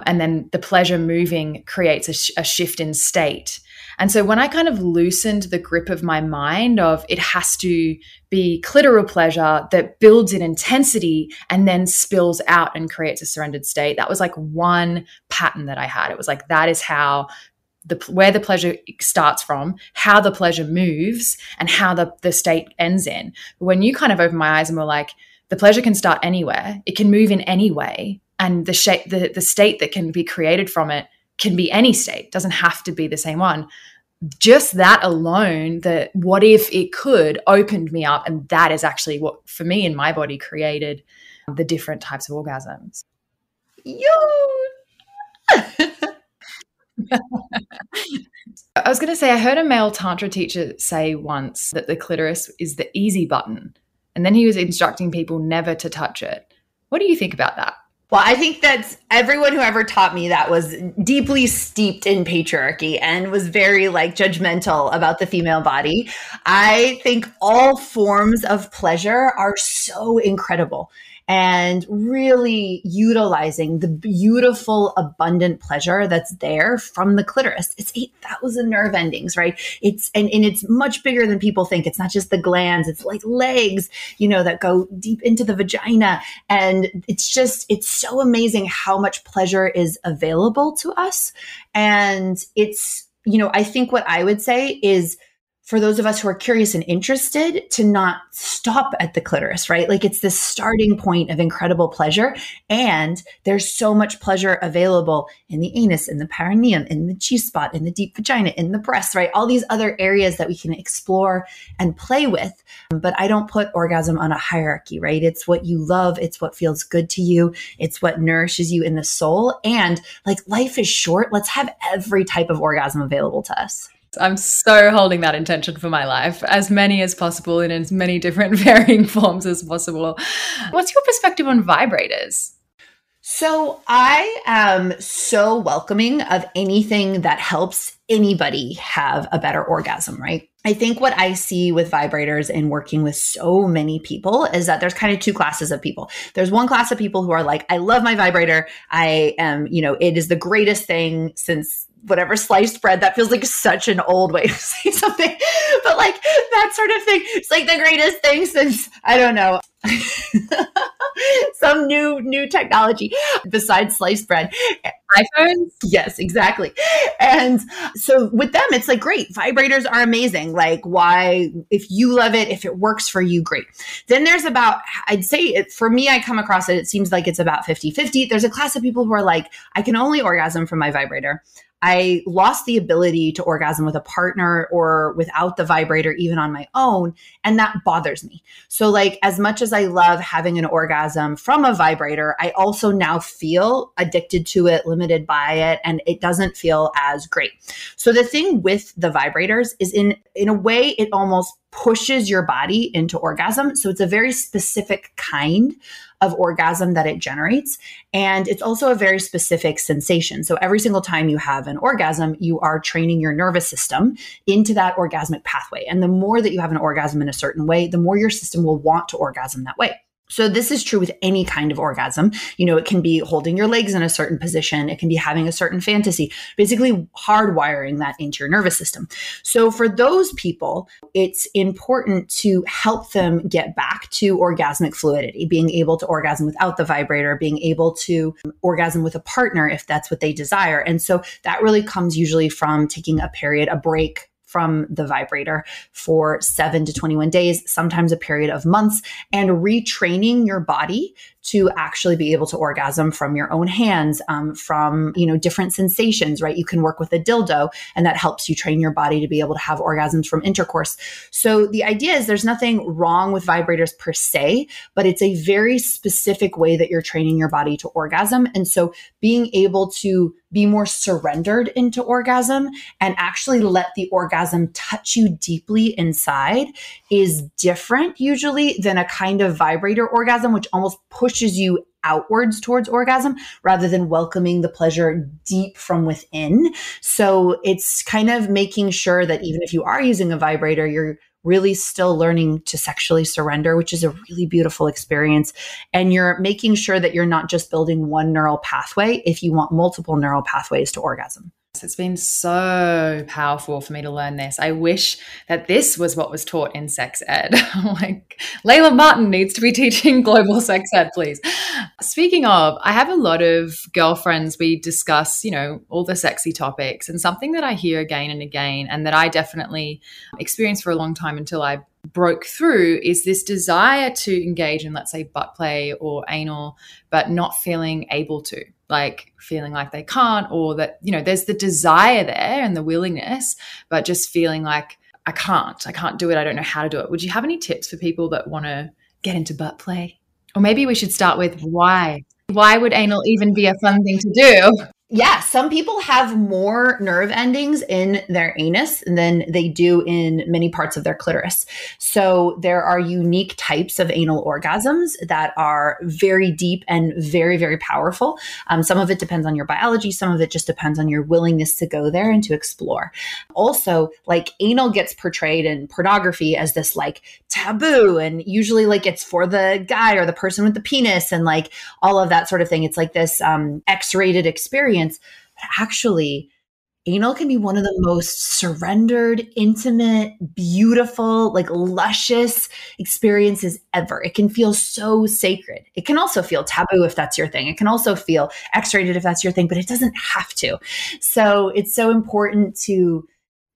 and then the pleasure moving creates a shift in state. And so when I kind of loosened the grip of my mind of it has to be clitoral pleasure that builds in intensity and then spills out and creates a surrendered state, that was like one pattern that I had. It was like, that is how where the pleasure starts from, how the pleasure moves, and how the state ends in. But when you kind of open my eyes and were like, the pleasure can start anywhere, it can move in any way, and the shape, the state that can be created from it can be any state, it doesn't have to be the same one. Just that alone, the what if it could, opened me up, and that is actually what for me in my body created the different types of orgasms. Yo. I was going to say, I heard a male tantra teacher say once that the clitoris is the easy button, and then he was instructing people never to touch it. What do you think about that? Well, I think that's everyone who ever taught me that was deeply steeped in patriarchy and was very like judgmental about the female body. I think all forms of pleasure are so incredible. And really utilizing the beautiful, abundant pleasure that's there from the clitoris. It's 8,000 nerve endings, right? It's and it's much bigger than people think. It's not just the glands. It's like legs, you know, that go deep into the vagina. And it's so amazing how much pleasure is available to us. And it's, you know, I think what I would say is, for those of us who are curious and interested, to not stop at the clitoris, right? Like, it's this starting point of incredible pleasure. And there's so much pleasure available in the anus, in the perineum, in the G-spot, in the deep vagina, in the breasts, right? All these other areas that we can explore and play with. But I don't put orgasm on a hierarchy, right? It's what you love. It's what feels good to you. It's what nourishes you in the soul. And like, life is short. Let's have every type of orgasm available to us. I'm so holding that intention for my life, as many as possible in as many different varying forms as possible. What's your perspective on vibrators? So I am so welcoming of anything that helps anybody have a better orgasm, right? I think what I see with vibrators and working with so many people is that there's kind of two classes of people. There's one class of people who are like, I love my vibrator. I am, you know, it is the greatest thing since whatever sliced bread. That feels like such an old way to say something, but like that sort of thing. It's like the greatest thing since, I don't know, some new technology besides sliced bread. iPhones? Yes, exactly. And so with them, it's like, great, vibrators are amazing. Like, why, if you love it, if it works for you, great. Then there's about, I'd say it, for me, I come across it, it seems like it's about 50-50. There's a class of people who are like, I can only orgasm from my vibrator. I lost the ability to orgasm with a partner or without the vibrator, even on my own. And that bothers me. So like, as much as I love having an orgasm from a vibrator, I also now feel addicted to it, limited by it, and it doesn't feel as great. So the thing with the vibrators is in a way, it almost pushes your body into orgasm. So it's a very specific kind of orgasm that it generates. And it's also a very specific sensation. So every single time you have an orgasm, you are training your nervous system into that orgasmic pathway. And the more that you have an orgasm in a certain way, the more your system will want to orgasm that way. So this is true with any kind of orgasm. You know, it can be holding your legs in a certain position. It can be having a certain fantasy, basically hardwiring that into your nervous system. So for those people, it's important to help them get back to orgasmic fluidity, being able to orgasm without the vibrator, being able to orgasm with a partner if that's what they desire. And so that really comes usually from taking a period, a break from the vibrator for 7 to 21 days, sometimes a period of months, and retraining your body to actually be able to orgasm from your own hands, from, you know, different sensations, right? You can work with a dildo, and that helps you train your body to be able to have orgasms from intercourse. So the idea is there's nothing wrong with vibrators per se, but it's a very specific way that you're training your body to orgasm. And so being able to be more surrendered into orgasm and actually let the orgasm touch you deeply inside is different usually than a kind of vibrator orgasm, which almost pushes you outwards towards orgasm rather than welcoming the pleasure deep from within. So it's kind of making sure that even if you are using a vibrator, you're really still learning to sexually surrender, which is a really beautiful experience. And you're making sure that you're not just building one neural pathway if you want multiple neural pathways to orgasm. It's been so powerful for me to learn this. I wish that this was what was taught in sex ed. Like, Layla Martin needs to be teaching global sex ed, please. Speaking of, I have a lot of girlfriends, we discuss, you know, all the sexy topics, and something that I hear again and again, and that I definitely experienced for a long time until I broke through, is this desire to engage in, let's say, butt play or anal, but not feeling able to, like feeling like they can't, or that, you know, there's the desire there and the willingness, but just feeling like I can't do it. I don't know how to do it. Would you have any tips for people that want to get into butt play? Or maybe we should start with why would anal even be a fun thing to do? Yeah, some people have more nerve endings in their anus than they do in many parts of their clitoris. So there are unique types of anal orgasms that are very deep and very, very powerful. Some of it depends on your biology. Some of it just depends on your willingness to go there and to explore. Also, like, anal gets portrayed in pornography as this like taboo, and usually like it's for the guy or the person with the penis and like all of that sort of thing. It's like this X-rated experience. But actually, anal can be one of the most surrendered, intimate, beautiful, like luscious experiences ever. It can feel so sacred. It can also feel taboo if that's your thing. It can also feel X-rated if that's your thing, but it doesn't have to. So it's so important to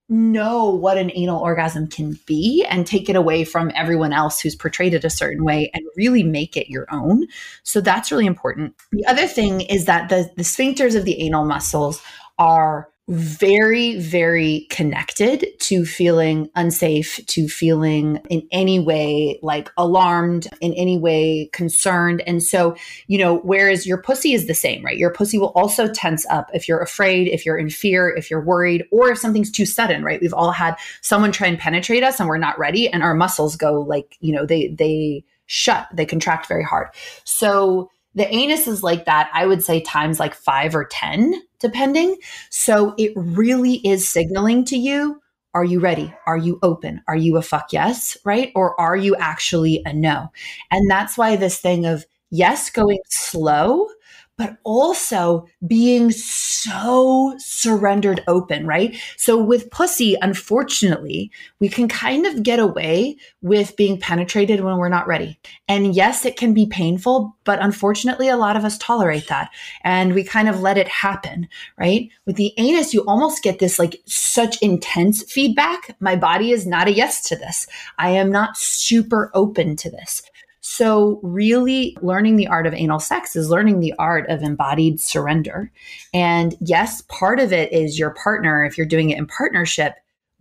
know what an anal orgasm can be and take it away from everyone else who's portrayed it a certain way and really make it your own. So that's really important. The other thing is that the sphincters of the anal muscles are very, very connected to feeling unsafe, to feeling in any way like alarmed, in any way concerned. And so, you know, whereas your pussy is the same, right? Your pussy will also tense up if you're afraid, if you're in fear, if you're worried, or if something's too sudden, right? We've all had someone try and penetrate us and we're not ready, and our muscles go like, you know, they shut, they contract very hard. So the anus is like that, I would say, times like 5 or 10, depending. So it really is signaling to you, are you ready? Are you open? Are you a fuck yes, right? Or are you actually a no? And that's why this thing of yes, going slow, but also being so surrendered open, right? So with pussy, unfortunately, we can kind of get away with being penetrated when we're not ready. And yes, it can be painful, but unfortunately, a lot of us tolerate that and we kind of let it happen, right? With the anus, you almost get this like such intense feedback. My body is not a yes to this. I am not super open to this. So really learning the art of anal sex is learning the art of embodied surrender. And yes, part of it is your partner, if you're doing it in partnership,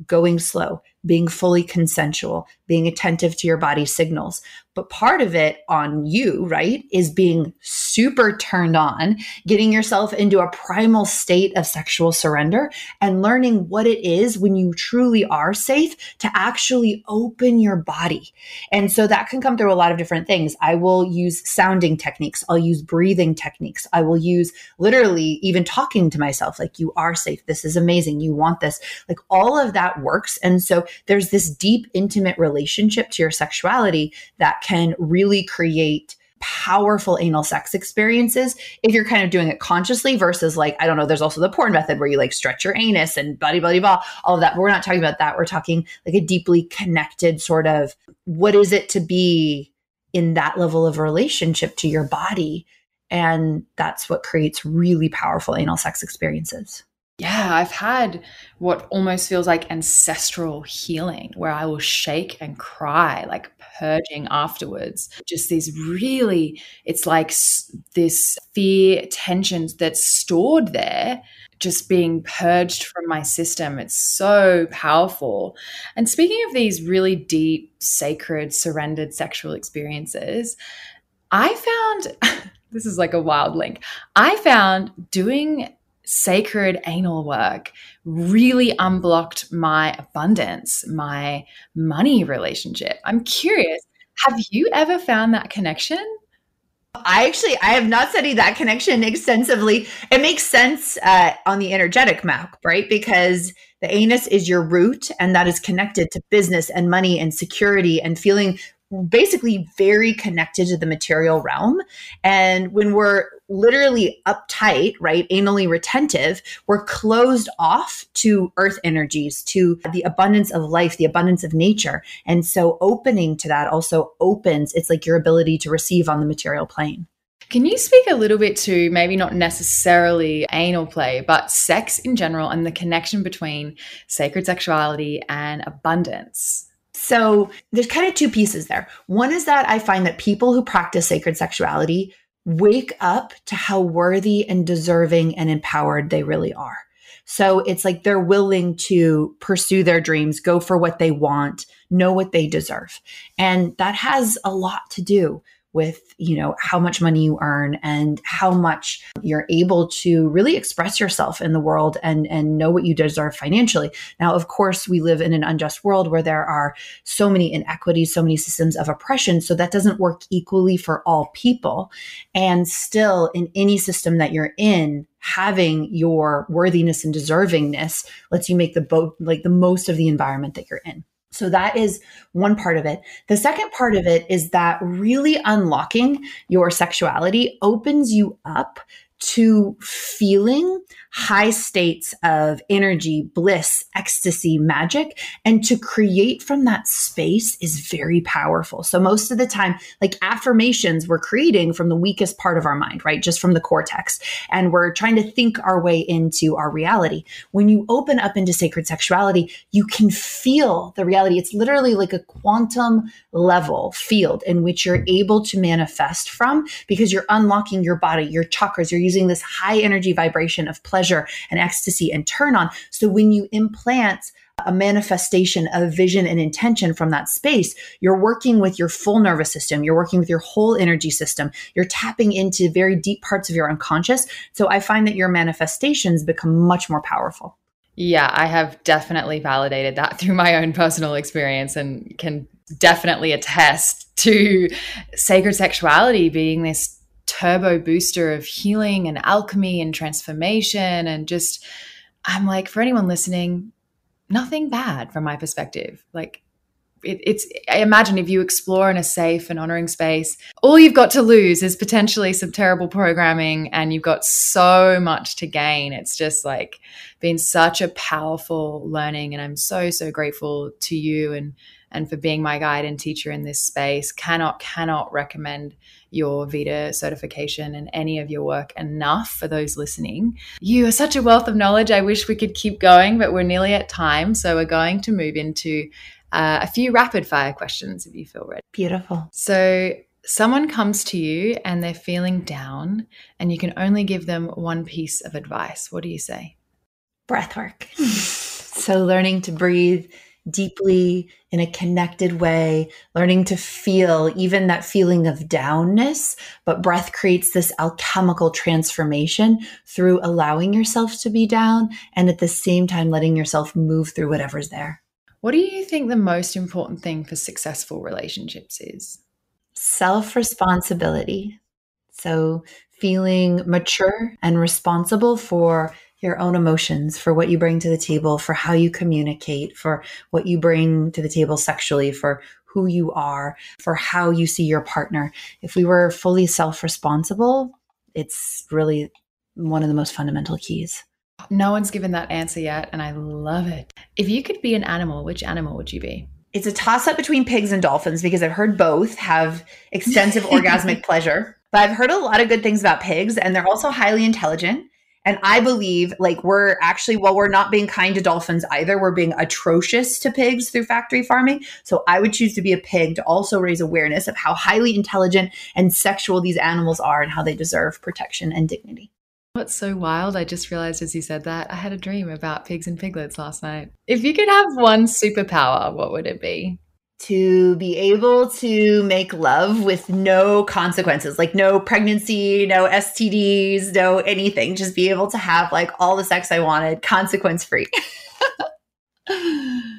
going slow, being fully consensual, being attentive to your body signals. But part of it on you, right, is being super turned on, getting yourself into a primal state of sexual surrender and learning what it is when you truly are safe to actually open your body. And so that can come through a lot of different things. I will use sounding techniques. I'll use breathing techniques. I will use literally even talking to myself, like, you are safe. This is amazing. You want this. Like, all of that works. And so there's this deep, intimate relationship to your sexuality that can really create powerful anal sex experiences if you're kind of doing it consciously versus, like, I don't know, there's also the porn method where you like stretch your anus and blah, blah, blah, all of that. But we're not talking about that. We're talking like a deeply connected sort of, what is it to be in that level of relationship to your body? And that's what creates really powerful anal sex experiences. Yeah, I've had what almost feels like ancestral healing where I will shake and cry, like purging afterwards. Just these really, it's like this fear, tensions that's stored there, just being purged from my system. It's so powerful. And speaking of these really deep, sacred, surrendered sexual experiences, I found, this is like a wild link, I found doing sacred anal work really unblocked my abundance, my money relationship. I'm curious, have you ever found that connection? I have not studied that connection extensively. It makes sense on the energetic map, right? Because the anus is your root and that is connected to business and money and security and feeling basically very connected to the material realm. And when we're literally uptight, right, anally retentive, we're closed off to earth energies, to the abundance of life, the abundance of nature. And so opening to that also opens, it's like your ability to receive on the material plane. Can you speak a little bit to maybe not necessarily anal play, but sex in general and the connection between sacred sexuality and abundance? So there's kind of two pieces there. One is that I find that people who practice sacred sexuality wake up to how worthy and deserving and empowered they really are. So it's like they're willing to pursue their dreams, go for what they want, know what they deserve. And that has a lot to do with, you know, how much money you earn and how much you're able to really express yourself in the world and know what you deserve financially. Now, of course, we live in an unjust world where there are so many inequities, so many systems of oppression. So that doesn't work equally for all people. And still, in any system that you're in, having your worthiness and deservingness lets you make the most of the environment that you're in. So that is one part of it. The second part of it is that really unlocking your sexuality opens you up to feeling high states of energy, bliss, ecstasy, magic, and to create from that space is very powerful. So most of the time, like affirmations, we're creating from the weakest part of our mind, right? Just from the cortex. And we're trying to think our way into our reality. When you open up into sacred sexuality, you can feel the reality. It's literally like a quantum level field in which you're able to manifest from because you're unlocking your body, your chakras, you're using this high energy vibration of pleasure and ecstasy and turn on. So when you implant a manifestation of vision and intention from that space, you're working with your full nervous system. You're working with your whole energy system. You're tapping into very deep parts of your unconscious. So I find that your manifestations become much more powerful. Yeah, I have definitely validated that through my own personal experience and can definitely attest to sacred sexuality being this turbo booster of healing and alchemy and transformation. And just, I'm like, for anyone listening, nothing bad from my perspective. Like it's, I imagine if you explore in a safe and honoring space, all you've got to lose is potentially some terrible programming and you've got so much to gain. It's just like been such a powerful learning. And I'm so, so grateful to you and for being my guide and teacher in this space. Cannot recommend your Vita certification and any of your work enough for those listening. You are such a wealth of knowledge. I wish we could keep going, but we're nearly at time. So we're going to move into a few rapid fire questions if you feel ready. Beautiful. So someone comes to you and they're feeling down and you can only give them one piece of advice, what do you say? Breath work. So learning to breathe deeply in a connected way, learning to feel even that feeling of downness, but breath creates this alchemical transformation through allowing yourself to be down and at the same time letting yourself move through whatever's there. What do you think the most important thing for successful relationships is? Self-responsibility. So feeling mature and responsible for your own emotions, for what you bring to the table, for how you communicate, for what you bring to the table sexually, for who you are, for how you see your partner. If we were fully self-responsible, it's really one of the most fundamental keys. No one's given that answer yet, and I love it. If you could be an animal, which animal would you be? It's a toss-up between pigs and dolphins because I've heard both have extensive orgasmic pleasure. But I've heard a lot of good things about pigs, and they're also highly intelligent. And I believe we're actually, while we're not being kind to dolphins either, we're being atrocious to pigs through factory farming. So I would choose to be a pig to also raise awareness of how highly intelligent and sexual these animals are and how they deserve protection and dignity. What's so wild, I just realized as you said that, I had a dream about pigs and piglets last night. If you could have one superpower, what would it be? To be able to make love with no consequences, no pregnancy, no STDs, no anything. Just be able to have all the sex I wanted, consequence free.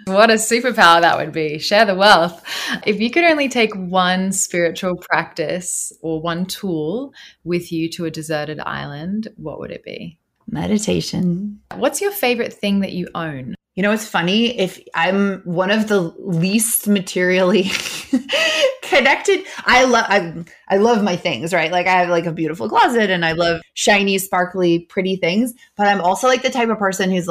What a superpower that would be. Share the wealth. If you could only take one spiritual practice or one tool with you to a deserted island, what would it be? Meditation. What's your favorite thing that you own? You know, it's funny, if I'm one of the least materially connected, I love my things, right? I have a beautiful closet and I love shiny, sparkly, pretty things. But I'm also the type of person who's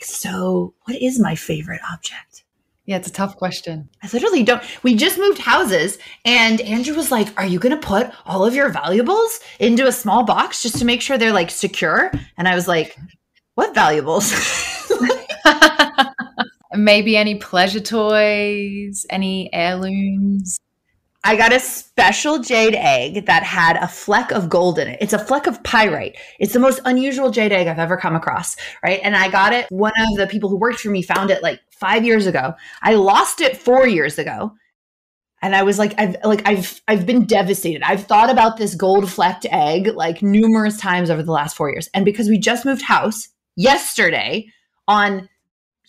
so what is my favorite object? Yeah, it's a tough question. I literally don't. We just moved houses and Andrew was are you going to put all of your valuables into a small box just to make sure they're secure? And I was what valuables? Maybe any pleasure toys, any heirlooms. I got a special jade egg that had a fleck of gold in it. It's a fleck of pyrite. It's the most unusual jade egg I've ever come across, right? And I got it. One of the people who worked for me found it 5 years ago. I lost it 4 years ago. And I was I've been devastated. I've thought about this gold flecked egg numerous times over the last 4 years. And because we just moved house yesterday on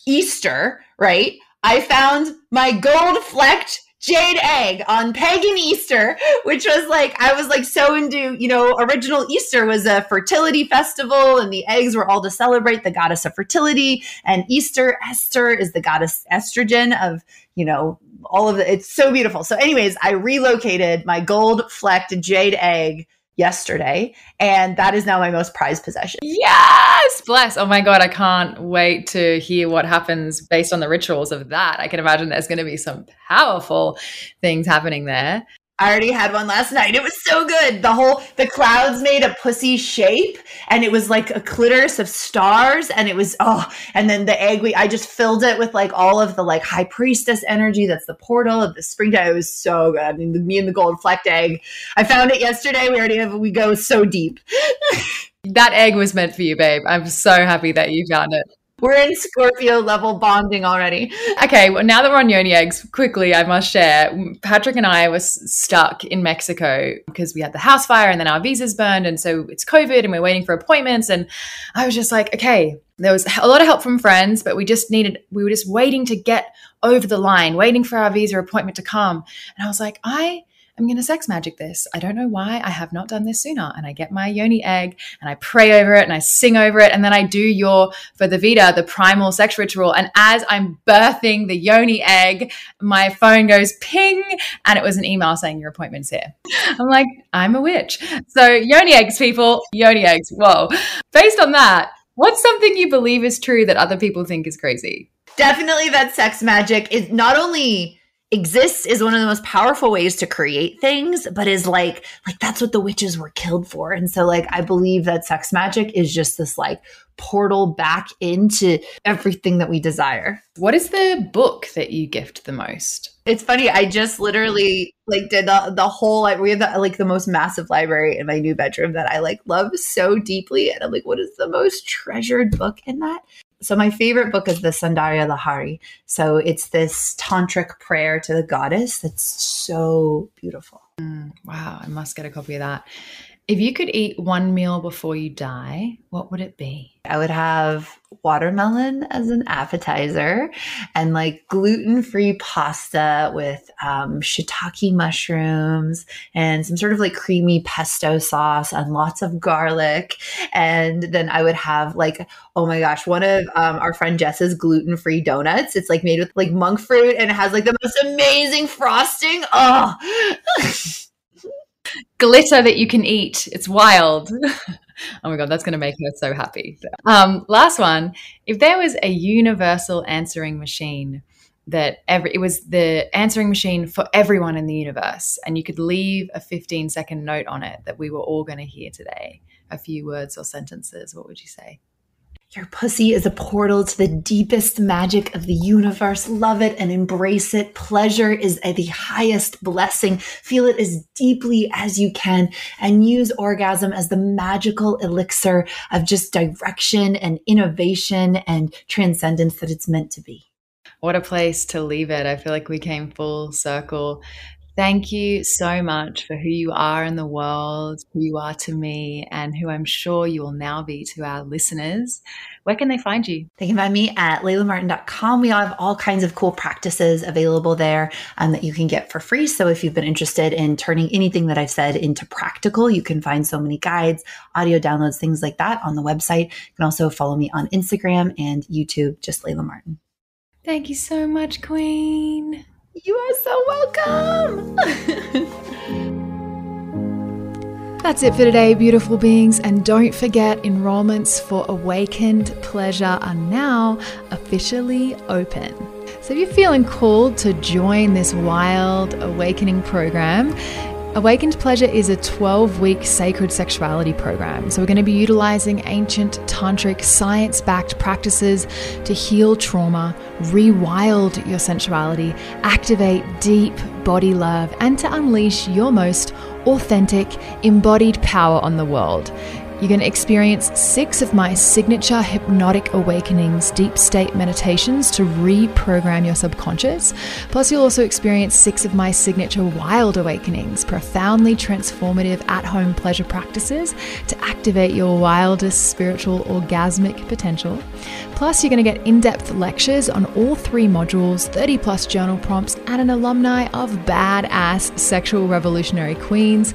Easter, right? I found my gold flecked jade egg on pagan Easter, which was I was so into, original Easter was a fertility festival and the eggs were all to celebrate the goddess of fertility, and Easter, Esther is the goddess estrogen of, all of the, it's so beautiful. So anyways, I relocated my gold flecked jade egg yesterday, and that is now my most prized possession. Yes, bless. Oh my God, I can't wait to hear what happens based on the rituals of that. I can imagine there's going to be some powerful things happening there. I already had one last night. It was so good. The clouds made a pussy shape and it was a clitoris of stars, and it was, and then the egg, I just filled it with all of the high priestess energy. That's the portal of the springtime. It was so good. I mean, me and the gold flecked egg. I found it yesterday. We go so deep. That egg was meant for you, babe. I'm so happy that you found it. We're in Scorpio level bonding already. Okay, well, now that we're on yoni eggs, quickly, I must share. Patrick and I were stuck in Mexico because we had the house fire and then our visas burned. And so it's COVID and we're waiting for appointments. And I was just okay, there was a lot of help from friends, but we were just waiting to get over the line, waiting for our visa appointment to come. And I was I'm going to sex magic this. I don't know why I have not done this sooner. And I get my yoni egg and I pray over it and I sing over it. And then I do for the Vita, the primal sex ritual. And as I'm birthing the yoni egg, my phone goes ping. And it was an email saying your appointment's here. I'm I'm a witch. So yoni eggs, people, yoni eggs. Whoa. Based on that, what's something you believe is true that other people think is crazy? Definitely that sex magic is not only exists is one of the most powerful ways to create things, but is like that's what the witches were killed for. And so like, I believe that sex magic is just this like portal back into everything that we desire. What is the book that you gift the most? It's funny. I just literally like did the whole, like we have the, like the most massive library in my new bedroom that I like love so deeply. And I'm like, what is the most treasured book in that? So my favorite book is the Saundarya Lahari. So it's this tantric prayer to the goddess that's so beautiful. Wow, I must get a copy of that. If you could eat one meal before you die, what would it be? I would have watermelon as an appetizer and like gluten-free pasta with shiitake mushrooms and some sort of like creamy pesto sauce and lots of garlic. And then I would have like, oh my gosh, one of our friend Jess's gluten-free donuts. It's like made with like monk fruit and it has like the most amazing frosting. Oh, glitter that you can eat. It's wild. Oh my God, that's going to make her so happy. Last one. If there was a universal answering machine that it was the answering machine for everyone in the universe, and you could leave a 15-second note on it that we were all going to hear today, a few words or sentences, what would you say? Your pussy is a portal to the deepest magic of the universe. Love it and embrace it. Pleasure is the highest blessing. Feel it as deeply as you can and use orgasm as the magical elixir of just direction and innovation and transcendence that it's meant to be. What a place to leave it. I feel like we came full circle. Thank you so much for who you are in the world, who you are to me, and who I'm sure you will now be to our listeners. Where can they find you? They can find me at laylamartin.com. We have all kinds of cool practices available there that you can get for free. So if you've been interested in turning anything that I've said into practical, you can find so many guides, audio downloads, things like that on the website. You can also follow me on Instagram and YouTube, just Layla Martin. Thank you so much, Queen. You are so welcome. That's it for today, beautiful beings. And don't forget, enrollments for Awakened Pleasure are now officially open. So if you're feeling called to join this wild awakening program, Awakened Pleasure is a 12-week sacred sexuality program. So we're going to be utilizing ancient tantric science-backed practices to heal trauma, rewild your sensuality, activate deep body love, and to unleash your most authentic, embodied power on the world. You're going to experience 6 of my signature hypnotic awakenings, deep state meditations to reprogram your subconscious. Plus, you'll also experience 6 of my signature wild awakenings, profoundly transformative at-home pleasure practices to activate your wildest spiritual orgasmic potential. Plus, you're going to get in-depth lectures on all 3 modules, 30-plus journal prompts, and an alumni of badass sexual revolutionary queens,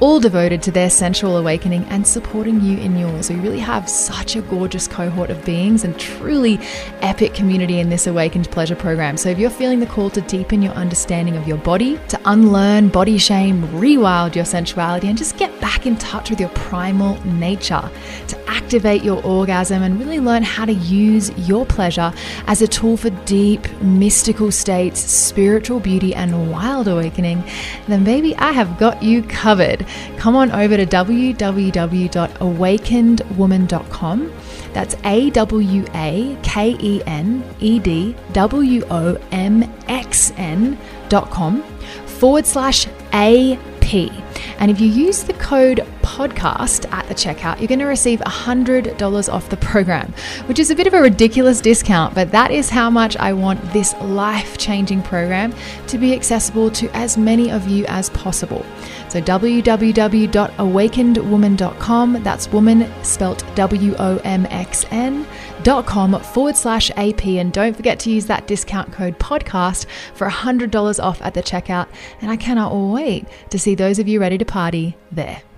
all devoted to their sensual awakening and supporting you in yours. We really have such a gorgeous cohort of beings and truly epic community in this Awakened Pleasure program. So if you're feeling the call to deepen your understanding of your body, to unlearn body shame, rewild your sensuality, and just get back in touch with your primal nature, to activate your orgasm and really learn how to use your pleasure as a tool for deep, mystical states, spiritual beauty, and wild awakening, then baby, I have got you covered. Come on over to www.awakenedwoman.com. That's AWAKENEDWOMXN.com/AP. And if you use the code podcast at the checkout, you're going to receive $100 off the program, which is a bit of a ridiculous discount, but that is how much I want this life-changing program to be accessible to as many of you as possible. So www.awakenedwoman.com, that's woman spelt WOMXN.com/AP. And don't forget to use that discount code podcast for $100 off at the checkout. And I cannot wait to see those of you ready to party there.